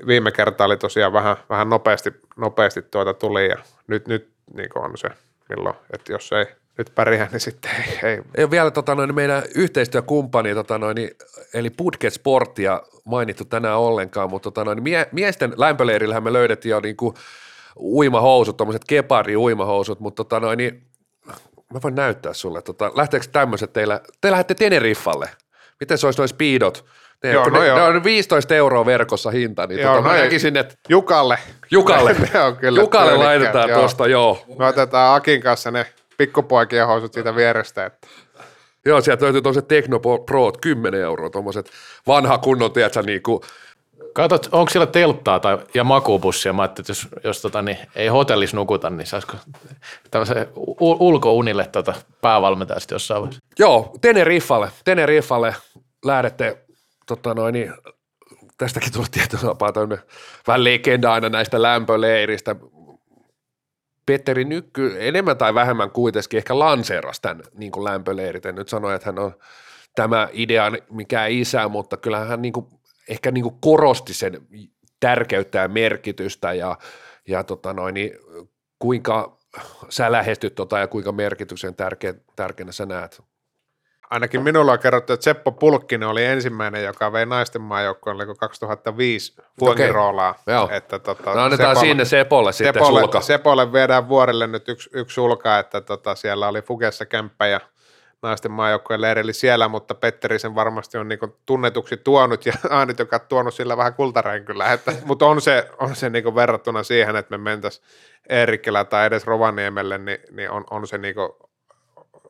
viime kertaa oli tosiaan vähän, vähän nopeasti, nopeasti tuota tuli ja nyt, nyt niin kuin on se milloin, että jos ei nyt pärjää, niin sitten ei. Ei, ei ole vielä tota noin, meidän yhteistyökumppani, tota noin, eli Budget Sportia mainittu tänään ollenkaan, mutta tota noin, mie, miesten lämpöleirillähän me löydettiin jo niin kuin uimahousut, tuommoiset kepari-uimahousut, mutta tota noin, niin mä voin näyttää sulle, tota, lähteekö tämmöiset teillä, te lähdette Teneriffalle, miten se olisi noin speedot, ne, joo, no ne, ne on viisitoista euroa verkossa hinta, niin joo, tota, no mä näkisin, että Jukalle, Jukalle, Jukalle laitetaan tuosta, joo. Me otetaan Akin kanssa ne pikkupoikien housut siitä vierestä, että. Joo, sieltä löytyy tuommoiset Teknoproot, kymmenen euroa, tuommoiset vanha kunnon, tiedätkö, niin kuin, katot, onko siellä telttaa tai, ja makuupussia? Mä ajattelin, että jos, jos tota, niin, ei hotellissa nukuta, niin saisiko tämmöisen ulkounille tota, päävalmentaja sitten jossain vaiheessa? Joo, Teneriffalle. Teneriffalle lähdette, tota noin, niin, tästäkin tuli tietosapaa tämmöinen vähän legenda aina näistä lämpöleiristä. Petteri Nykky enemmän tai vähemmän kuitenkin ehkä lanseerasi tämän niin kuin lämpöleirit. En nyt sano, että hän on tämä idea mikä isä, mutta kyllähän hän niin kuin ehkä niin kuin korosti sen tärkeyttä ja merkitystä ja, ja tota noin, niin kuinka sä lähestyt tota ja kuinka merkityksen tärkeä, tärkeänä sä näet. Ainakin minulla on kerrottu, että Seppo Pulkkinen oli ensimmäinen, joka vei naisten maajoukkoon kaksituhattaviisi Fuengirolaan. Että tota, no annetaan Sepolle, sinne Sepolle sitten Sepolle, sulka. Sepolle viedään vuorelle nyt yksi, yksi sulka, että tota, siellä oli Fugessa kämppä ja naisten maajoukkojen leirille siellä, mutta Petteri sen varmasti on niin tunnetuksi tuonut ja Aanit, joka on tuonut sillä vähän kultaränkylää, mutta on se, on se niin verrattuna siihen, että me mentäisiin Eerikkelään tai edes Rovaniemelle, niin, niin on, on se niin kuin,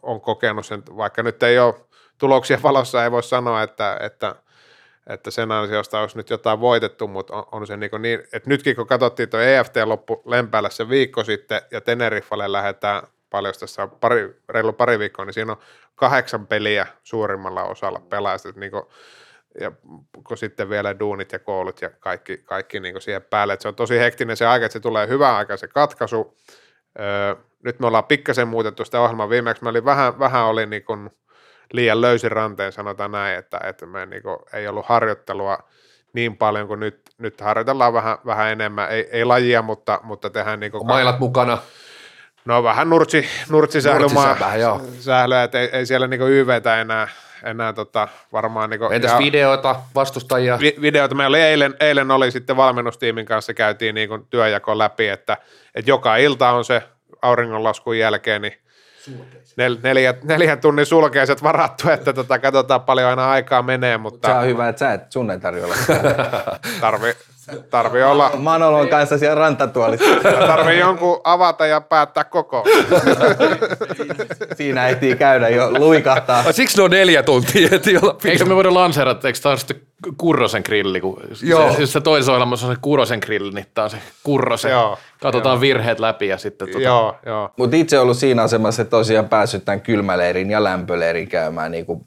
on kokenut sen, vaikka nyt ei ole tuloksia valossa, ei voi sanoa, että, että, että sen ansiosta olisi nyt jotain voitettu, mutta on, on se niin, niin, että nytkin kun katsottiin tuo E F T-loppu Lempäällä se viikko sitten ja Teneriffalle lähdetään paljon tässä on pari, reilu pari viikkoa, niin siinä on kahdeksan peliä suurimmalla osalla pelaajista, niin kuin, ja kun sitten vielä duunit ja koulut ja kaikki, kaikki niin kuin siihen päälle, että se on tosi hektinen se aika, että se tulee hyvään aikaan se katkaisu. Öö, nyt me ollaan pikkasen muutettu sitä ohjelmaa, viimeksi mä olin vähän, vähän oli niin kuin liian löysin ranteen, sanotaan näin, että, että me niin kuin, ei ollut harjoittelua niin paljon kuin nyt, nyt harjoitellaan vähän, vähän enemmän, ei, ei lajia, mutta, mutta tehdään niin kuin... Mailat ka- mukana. No vähän nurtsi, nurtsisählymaa, sählyä, että ei, ei siellä niinku Y V:tä enää, enää tota, varmaan. Niinku, entäs ja, videoita, vastustajia? Vi, videoita meillä oli eilen, eilen oli sitten valmennustiimin kanssa, käytiin niinku työnjako läpi, että et joka ilta on se auringonlaskun jälkeen, niin nel, neljä, neljän tunnin sulkeiset varattu, että tota, katsotaan paljon aina aikaa menee. Mutta se on hyvä, että sä et, sun ei tarvitse olla. Tarvi. Tarvii olla... Manolon kanssa siellä rantatuolissa. Tarvii jonkun avata ja päättää koko. Siinä ehtii käydä jo luikahtaa. Siksi ne on neljä tuntia. Eikö me voida lanseerata, eikö tämä on sitten Kurrosen grilli? Kun joo. Se, jos se toisessa ohjelmassa on se Kurrosen grilli, niin tämä on se Kurrosen. Joo, katsotaan joo. Virheet läpi ja sitten... Tuota... Joo, joo. Mutta itse on ollut siinä asemassa, että tosiaan päässyt tämän kylmäleirin ja lämpöleirin käymään niin kuin,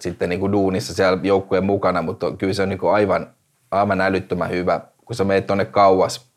sitten niin kuin duunissa siellä joukkueen mukana, mutta kyllä se on niin kuin aivan... aivan älyttömän hyvä, kun sä menet tuonne kauas,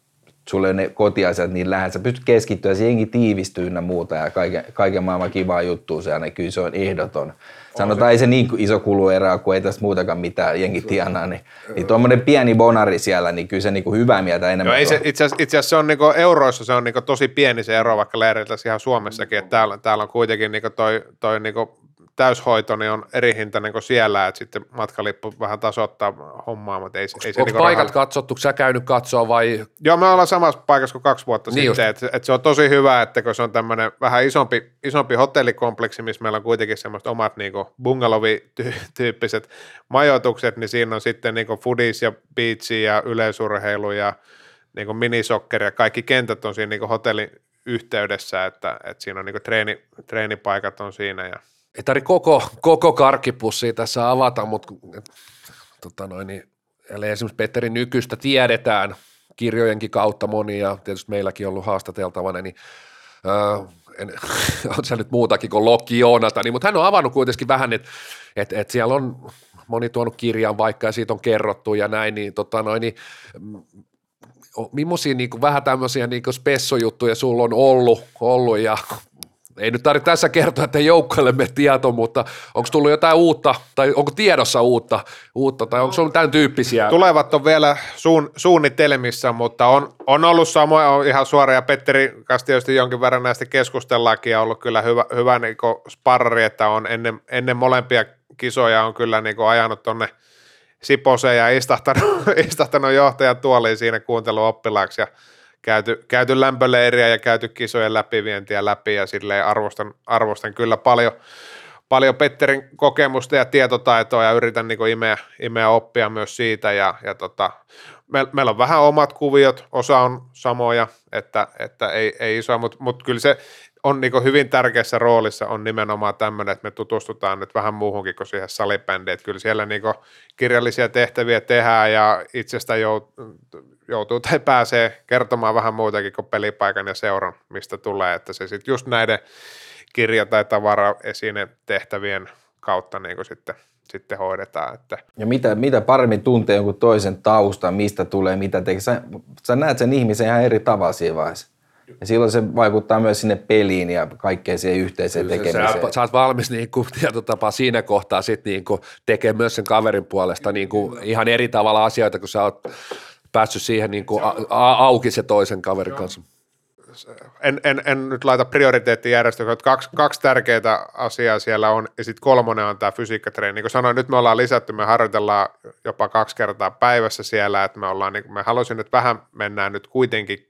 sulle on ne kotiasiat niin lähellä, sä pystyt keskittyä, se jengi tiivistyy ynnä muuta ja kaiken, kaiken maailman kivaa juttua se aina, kyllä se on ehdoton. Sanotaan, ei se niin iso kuluerää, kun ei tästä muutakaan mitään jengi tienaa, niin, niin tuommoinen pieni bonari siellä, niin kyllä se niinku hyvää mieltä enemmän. Joo, se, itse asiassa se on niinku euroissa, se on niinku tosi pieni se ero, vaikka leiriltä ihan Suomessakin, että täällä, täällä on kuitenkin niinku toi, toi niinku täyshoito niin on eri hintainen kuin siellä, että sitten matkalippu vähän tasoittaa hommaa, mutta ei, ei se... Onko niin paikat rahaa... katsottu, sä käynyt katsoa vai... Joo, me ollaan samassa paikassa kuin kaksi vuotta niin sitten, että et se on tosi hyvä, että kun se on tämmöinen vähän isompi, isompi hotellikompleksi, missä meillä on kuitenkin semmoiset omat niinku bungalovi-tyyppiset majoitukset, niin siinä on sitten niinku foodies ja beachi ja yleisurheilu ja niinku minisokkeri ja kaikki kentät on siinä niinku hotellin yhteydessä, että et siinä on niinku treeni, treenipaikat on siinä ja... Ei tarvitse koko, koko karkkipussia tässä avata, mutta tota noin, niin, eli esimerkiksi Petteri Nykystä tiedetään kirjojenkin kautta monia, tietysti meilläkin on ollut haastateltavana, niin äh, en, on se nyt muutakin kuin Lokki Joonasta, niin, mutta hän on avannut kuitenkin vähän, että et, et siellä on moni tuonut kirjan vaikka ja siitä on kerrottu ja näin, niin, tota noin, niin millaisia niin vähän tämmöisiä niin spessojuttuja sulla on ollut, ollut ja ei nyt tarvitse tässä kertoa, että joukkoille me tieto, mutta onko tullut jotain uutta, tai onko tiedossa uutta, uutta tai onko se ollut tämän tyyppisiä? Tulevat on vielä suun, suunnitelmissa, mutta on, on ollut samoja, on ihan suoria. Petteri kanssa tietysti jonkin verran näistä keskustellaankin ja ollut kyllä hyvä, hyvä niin kuin sparri, että on ennen, ennen molempia kisoja on kyllä niin kuin ajanut tuonne Siposeen ja istahtanut, istahtanut johtajan tuoliin siinä kuunteluoppilaaksi ja Käyty, käyty lämpöleiriä ja käyty kisojen läpivientiä läpi ja silleen arvostan, arvostan kyllä paljon, paljon Petterin kokemusta ja tietotaitoa ja yritän niin kuin imeä, imeä oppia myös siitä ja, ja tota, me, meillä on vähän omat kuviot, osa on samoja, että, että ei, ei isoa, mutta, mutta kyllä se on niin kuin hyvin tärkeässä roolissa on nimenomaan tämmöinen, että me tutustutaan nyt vähän muuhunkin kuin siihen salibändiin, että kyllä siellä niin kuin kirjallisia tehtäviä tehdään ja itsestä joutuu, joutuu tai pääsee kertomaan vähän muutakin kuin pelipaikan ja seuran, mistä tulee, että se sitten just näiden kirja- tai tavaraesine tehtävien kautta niin kuin sitten, sitten hoidetaan. Että. Ja mitä, mitä paremmin tuntee jonkun toisen taustan, mistä tulee, mitä tekee, sä, sä näet sen ihmisen ihan eri tavalla siinä vaiheessa. Ja silloin se vaikuttaa myös sinne peliin ja kaikkeen siihen yhteiseen kyllä, tekemiseen. Sä oot valmis niin kuin, tietotapaa siinä kohtaa sit, niin kuin, tekee myös sen kaverin puolesta niin kuin, ihan eri tavalla asioita, kun sä oot päässyt siihen niin kuin, a- a- auki se toisen kaverin kanssa. En, en, en nyt laita prioriteettijärjestöön, että kaksi, kaksi tärkeää asiaa siellä on, ja sitten kolmonen on tämä fysiikkatreeni. Niin kuin sanoin, nyt me ollaan lisätty, me harjoitellaan jopa kaksi kertaa päivässä siellä, että me ollaan, niin, me halusin, että vähän mennään nyt kuitenkin,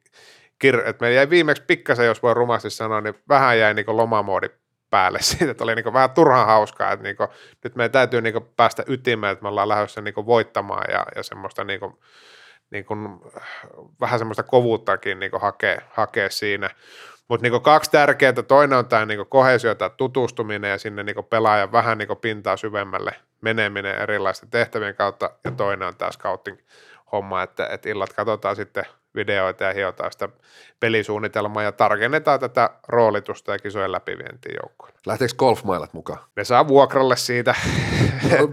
että me jäi viimeksi pikkasen, jos voi rumasti sanoa, niin vähän jäi niin kuin lomamoodi päälle siitä, että oli niinku vähän turhan hauskaa, että niinku, nyt meidän täytyy niinku päästä ytimään, että me ollaan lähdössä niinku voittamaan ja, ja semmoista niinku, niinku, vähän semmoista kovuuttakin niinku hakee, hakee siinä. Mutta niinku kaksi tärkeää, toinen on tämä niinku kohesio, tämä tutustuminen ja sinne niinku pelaajan vähän niinku pintaa syvemmälle meneminen erilaisten tehtävien kautta ja toinen on tämä scouting-homma, että et illat katsotaan sitten videoita ja hiotaan sitä pelisuunnitelmaa ja tarkennetaan tätä roolitusta ja kisojen läpivientiin joukkoon. Lähteekö golfmailat mukaan? Ne saa vuokralle siitä.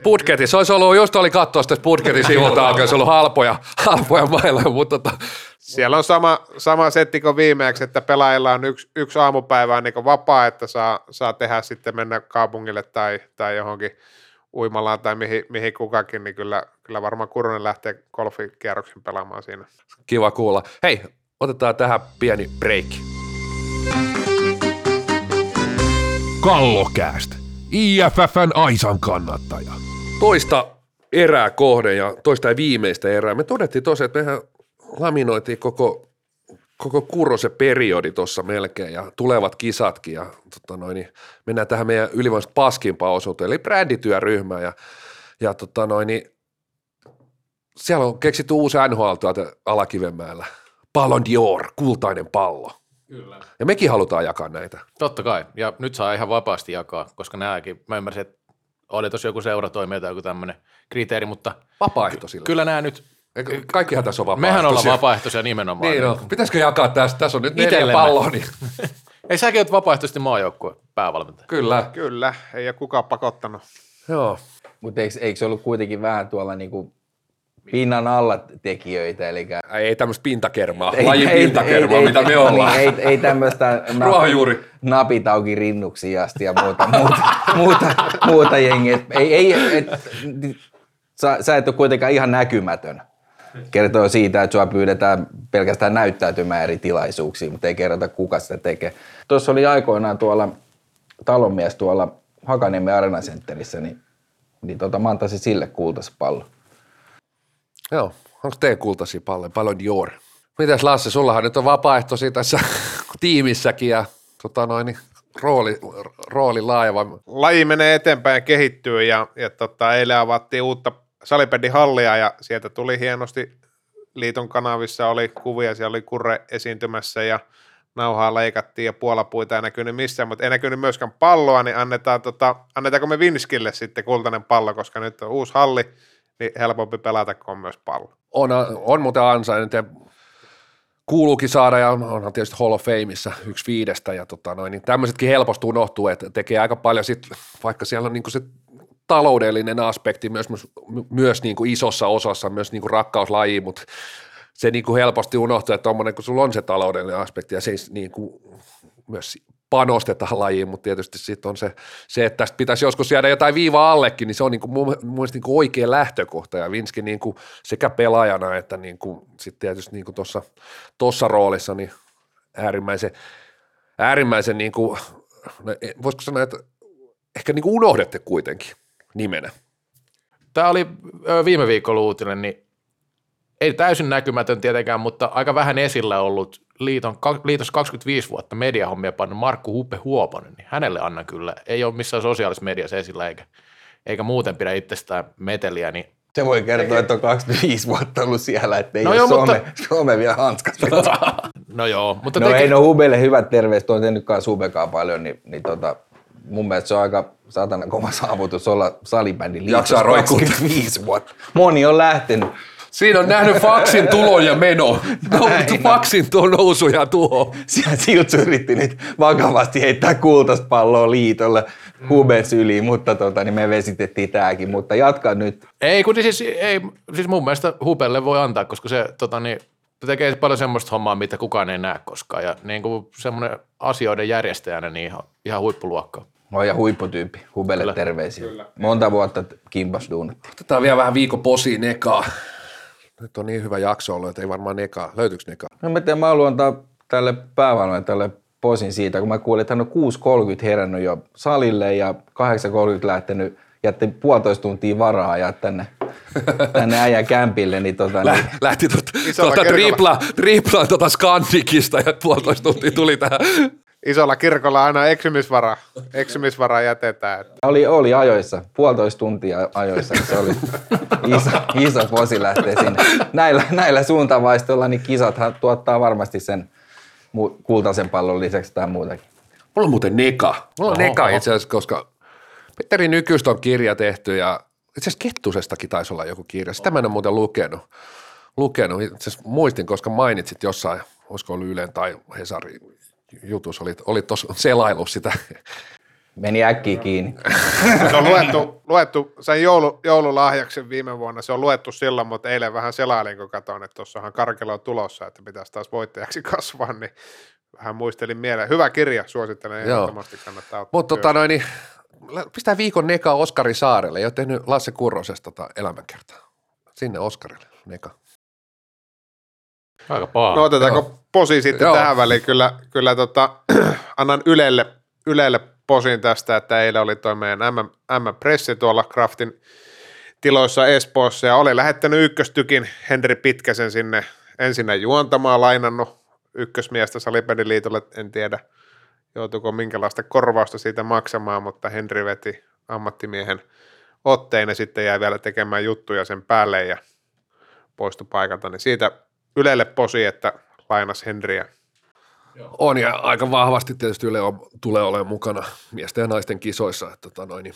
Budgetissa olisi ollut, just oli katsoa sitä budgetissa iltaan, kun olisi ollut halpoja, halpoja mailoja, mutta tota... Siellä on sama, sama setti kuin viimeeksi, että pelaajilla on yksi, yksi aamupäivä niin kuin vapaa, että saa, saa tehdä sitten mennä kaupungille tai, tai johonkin uimalaan tai mihin, mihin kukakin, niin kyllä, kyllä varmaan Kurronen lähtee golfikierroksen pelaamaan siinä. Kiva kuulla. Hei, otetaan tähän pieni break. Kallokääst, I F F:n Aisan kannattaja. Toista erää kohden ja toista ja viimeistä erää. Me todettiin tosiaan, että mehän laminoitiin koko, koko Kurrosen periodi tuossa melkein ja tulevat kisatkin ja tota noin, niin mennään tähän meidän ylivoimaisesti paskimpaan osuuteen, eli brändityöryhmään ja, ja tota noin, niin siellä on keksitty uusi N H L tuolta Alakivenmäellä, Ballon d'Or, kultainen pallo. Kyllä. Ja mekin halutaan jakaa näitä. Totta kai, ja nyt saa ihan vapaasti jakaa, koska nämäkin, mä ymmärsin, että oli tossa joku seuratoimi tai joku tämmöinen kriteeri, mutta vapaaehtoisilla. Kyllä nämä nyt. Kaikkihan tässä on vapaaehtoisia. Mehän ollaan vapaaehtoisia nimenomaan. Niin, no. Pitäisikö jakaa tästä? Tässä on nyt neljä palloa. Niin. Ei säkin oot vapaaehtoisesti maajoukkueen päävalmentaja. Kyllä. Kyllä, ei ole kukaan pakottanut. Joo. Mutta eikö, eikö se ollut kuitenkin vähän tuolla niinku pinnan alla tekijöitä? Eli... Ei tämmöistä pintakermaa, ei, lajin ei, pintakermaa, ei, mitä ei, me ollaan. Ei, ei tämmöistä napi, napitauki rinnuksiin asti ja muuta, muuta, muuta, muuta jengiä. Ei, ei, et, sä, sä et ole kuitenkaan ihan näkymätön. Kertoo siitä, että sua pyydetään pelkästään näyttäytymään eri tilaisuuksiin, mutta ei kerrota kuka sitä tekee. Tuossa oli aikoinaan tuolla talonmies tuolla Hakaniemen Arenacentterissä, niin, niin tota, mä antaisin sille kultaisen pallon. Joo, onko teidän kultaisia palloja? Ballon d'Or. Mitäs Lasse, sullahan nyt on vapaaehtoisia tässä tiimissäkin ja tota noin, niin rooli, rooli laaja. Laji menee eteenpäin ja kehittyy ja, ja tota, eilen avattiin uutta salibändin hallia ja sieltä tuli hienosti liiton kanavissa, oli kuvia, siellä oli Kurre esiintymässä ja nauhaa leikattiin ja puolapuita ei näkynyt missään, mutta ei näkynyt myöskään palloa, niin annetaan, tota, annetaanko me Vinskille sitten kultainen pallo, koska nyt on uusi halli, niin helpompi pelata kuin myös pallo. On, on muuten ansainnut ja kuuluukin saada ja on, onhan tietysti Hall of Fameissa yksi viidestä ja tota noin, niin tämmöisetkin helposti unohtuu, että tekee aika paljon sitten, vaikka siellä on niin kuin se taloudellinen aspekti myös, myös niin kuin isossa osassa, myös niin kuin rakkauslaji, mutta se niin kuin helposti unohtuu, että tommoinen, kun sulla on se taloudellinen aspekti ja se niin kuin myös panostetaan lajiin, mutta tietysti sitten on se, se, että tästä pitäisi joskus jäädä jotain viivaa allekin, niin se on niin kuin mun mielestä niin kuin oikea lähtökohta ja Vinski niin kuin sekä pelaajana että niin kuin sitten tietysti niin kuin tuossa, tuossa roolissa niin äärimmäisen, äärimmäisen niin kuin, voisiko sanoa, että ehkä niin kuin unohdette kuitenkin. Nimenä. Tämä oli viime viikolla uutinen, niin ei täysin näkymätön tietenkään, mutta aika vähän esillä ollut liiton, liitos kaksikymmentäviisi vuotta mediahommia pannut Markku Huoponen, niin hänelle annan kyllä. Ei ole missään sosiaalisessa mediassa esillä eikä, eikä muuten pidä itsestään meteliä. Niin se voi kertoa, että on kaksikymmentäviisi vuotta ollut siellä, ettei no ole joo, Suome, mutta... Suome vielä hanskassa. No joo. Mutta no teke... ei, no Hubeille hyvät terveiset, on tehnyt kanssa Hubekaa paljon, niin, niin tota... Mun mielestä se on aika satana kova saavutus olla salibändin liitossa kaksikymmentäviisi vuotta. Moni on lähtenyt. Siinä on nähnyt faksin tulon ja meno. Faksin tuo nousu ja tuo. Siellä Siltso yritti nyt vakavasti heittää kultaspalloa liitolle Huben syliin, mutta tota, niin me vesitettiin tääkin, mutta jatka nyt. Ei, kun siis, ei, siis mun mielestä Hubelle voi antaa, koska se tota, niin, tekee paljon semmoista hommaa, mitä kukaan ei näe koskaan. Ja niin kuin semmoinen asioiden järjestäjänä, niin ihan, ihan huippuluokkaa. No ja huipputyyppi, Hubelle kyllä. Terveisiä. Kyllä. Monta vuotta kimpas duunattiin. Otetaan vielä vähän viikon posiin ekaa. Nyt on niin hyvä jakso ollut, että ei varmaan ekaa. Löytyykö ekaa? No mä tiedän, mä haluan antaa tälle päävalmentajalle posin siitä, kun mä kuulin, että hän on kuusi kolmekymmentä herännyt jo salille ja kahdeksan kolmekymmentä lähtenyt, jätti puolitoista tuntia varaa ja tänne, tänne äijän kämpille. Niin tota, Lä, niin. Lähti tuota tripla, tripla tuota Skandikista ja puolitoista tuntia tuli tähän. Isolla kirkolla aina eksymisvara, eksymisvara jätetään. Oli, oli ajoissa, puolitoista tuntia ajoissa, se oli iso, iso posi lähtee sinne. Näillä, näillä suuntavaistoilla niin kisathan tuottaa varmasti sen kultaisen pallon lisäksi tai muutakin. Mulla on muuten neka. Mulla on oho, neka oho. Itse asiassa, koska Petteri Nykystä on kirja tehty ja itse asiassa Kettusestakin taisi olla joku kirja. Sitä mä en ole muuten lukenut. lukenut. Itse asiassa muistin, koska mainitsit jossain, olisiko ollut Ylen tai Hesarin jutus, olit, olit tuossa selailu sitä. Meni äkkiä kiinni. Se on luettu, luettu sen joulu, joululahjaksen viime vuonna, se on luettu silloin, mutta eilen vähän selailin, kun katsoin, että tuossahan Karkelo on tulossa, että pitäisi taas voittajaksi kasvaa, niin vähän muistelin mieleen. Hyvä kirja, suosittelen ehdottomasti, kannattaa ottaa. Mutta tota noin, niin pistää viikon nekaa Oskari Saarelle, ei ole tehnyt Lasse Kurrosesta tota elämänkertaa. Sinne Oskarille, neka. Aika paha. No otetaanko joo. posi sitten joo. tähän väliin? Kyllä, kyllä tota, annan Ylelle, ylelle posin tästä, että eilen oli toi meidän M M-pressi tuolla Craftin tiloissa Espoossa ja oli lähettänyt ykköstykin Henri Pitkäsen sinne ensinnä juontamaan, lainannut ykkösmiestä Salipeliliitolle, en tiedä joutuuko minkälaista korvausta siitä maksamaan, mutta Henri veti ammattimiehen otteen ja sitten jäi vielä tekemään juttuja sen päälle ja poistui paikalta, niin siitä Ylelle posi, että lainasi Henriä. On ja aika vahvasti tietysti Yle on, tulee olemaan mukana miesten ja naisten kisoissa. Että, tota noin, niin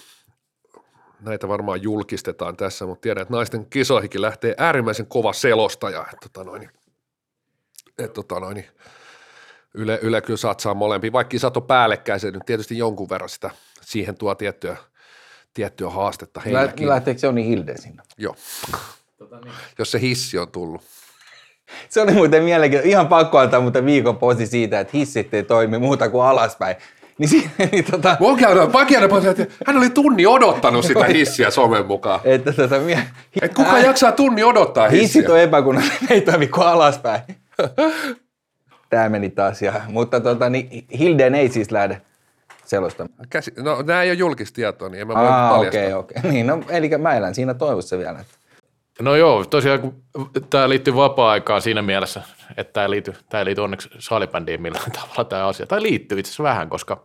näitä varmaan julkistetaan tässä, mutta tiedän, että naisten kisoihinkin lähtee äärimmäisen kova selostaja. Että, tota noin, että, tota noin, yle, yle kyllä satsaa molempiin, vaikka kisat on päällekkäisiä, nyt tietysti jonkun verran sitä siihen tuo tiettyä, tiettyä haastetta heilläkin. Lähteekö se on niin Hilde sinne? Joo, tota niin. Jos se hissi on tullut. Se oli muuten mielenkiintoista. Ihan pakko antaa muuten viikon posi siitä, että hissit ei toimi muuta kuin alaspäin. Niin siinä, niin tota... Mun käydään pakianeposi, että hän oli tunni odottanut sitä hissiä somen mukaan. Että tota... Mie... Et kuka jaksaa tunni odottaa hissiä? Hissit on epäkunnassa, ei toimi kuin alaspäin. Tää meni taas ja... Mutta tota, niin Hilden ei siis lähde selostamaan. Käsi... No nää ei ole julkistietoa, niin en mä voi paljastaa. Okei, okay, okei. Okay. Niin, no elikkä mä elän siinä toivossa vielä, että... No joo, tosiaan kun tämä liittyy vapaa-aikaan siinä mielessä, että tämä ei liity, liity onneksi salibändiin millään tavalla tämä asia. Tai liittyy itse asiassa vähän, koska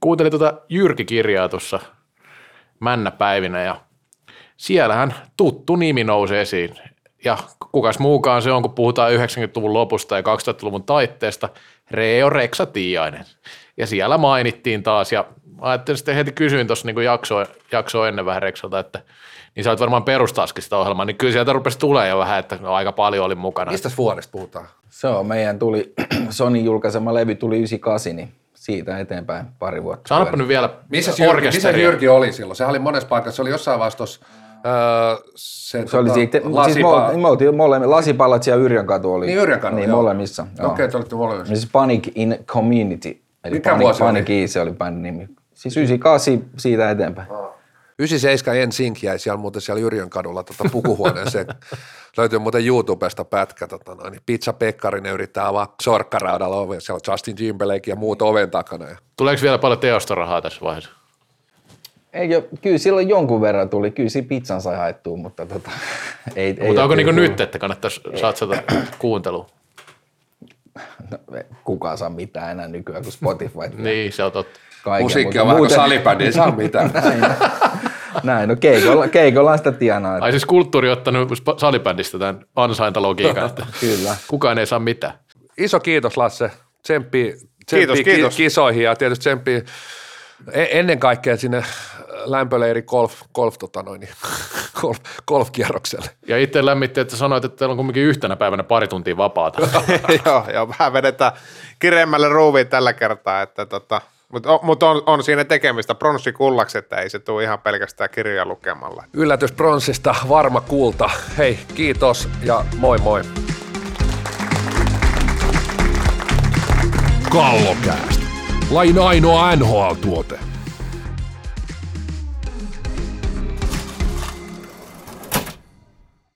kuuntelin tuota Jyrki-kirjaa tuossa männäpäivinä ja siellähän tuttu nimi nousi esiin. Ja kukas muukaan se on, kun puhutaan yhdeksänkymmentäluvun lopusta ja kaksituhattaluvun taitteesta, Reo Reksa Tiainen. Ja siellä mainittiin taas ja ajattelin sitten heti kysyin tuossa niin jaksoa jakso ennen vähän Reksalta, että niin sä olet varmaan perustaskin sitä ohjelmaa, niin kyllä sieltä rupesi tulee jo vähän, että no, aika paljon oli mukana. Mistä vuodesta puhutaan? Se on, meidän tuli, Sonin julkaisema levy tuli yhdeksänkymmentäkahdeksan, niin siitä eteenpäin pari vuotta. Sanoppa nyt vielä orkesteria. Missä Jyrki oli silloin? Sehän oli monessa paikassa, se oli jossain vastossa. Öö, se, se oli siitä, lasipa... siis me, me oltiin molemmissa, Lasipalat ja Yrjönkatu oli. Niin Yrjönkatu, niin joo. Molemmissa. Okei, okay, te olitte molemmissa. Siis Panic in Community, eli mikä Panic, Panic oli? Se oli bändin nimi. Siis yhdeksänkymmentäkahdeksan siitä eteenpäin. yhdeksänkymmentäseitsemän Ensink jäi siellä muuten siellä Yrjönkadulla tota pukuhuoneeseen. Löytyy muuten YouTubesta pätkä. Tota noin. Pizza Pekkarinen yrittää avaa sorkkaraudalla oven. Siellä on Justin Timberlake ja muut oven takana. Tuleeko vielä paljon teostorahaa tässä vaiheessa? Ei jo, kyllä silloin jonkun verran tuli. Kyllä siinä pizzan sai haettua, mutta tota, ei. Mutta ei onko niin kuin nyt, että kannattaisi satsata kuunteluun? No, kukaan saa mitään enää nykyään kuin Spotify. Niin, se on totta. Kaiken, musiikki on vähän kuin salibändi, ei saa mitään. Näin, näin, no keikolla, keikolla on sitä tienaa. Ai siis kulttuuri on ottanut salibändistä tämän ansaintalogiikan. Kyllä. Kukaan ei saa mitään. Iso kiitos Lasse. Tsemppii kisoihin ja tietysti tsemppii ennen kaikkea sinne lämpöleiri golf, golf, tota noin, golf, golfkierrokselle. Ja itse lämmitti, että sanoit, että teillä on kumminkin yhtenä päivänä pari tuntia vapaata. Joo, joo, vähän vedetään kireemmälle ruuviin tällä kertaa, että tota... Mutta on, mut on, on siinä tekemistä pronssikullaksi, että ei se tule ihan pelkästään kirjaa lukemalla. Yllätys pronssista, varma kulta. Hei, kiitos ja moi moi. Kallokääst. Lain ainoa N H L-tuote.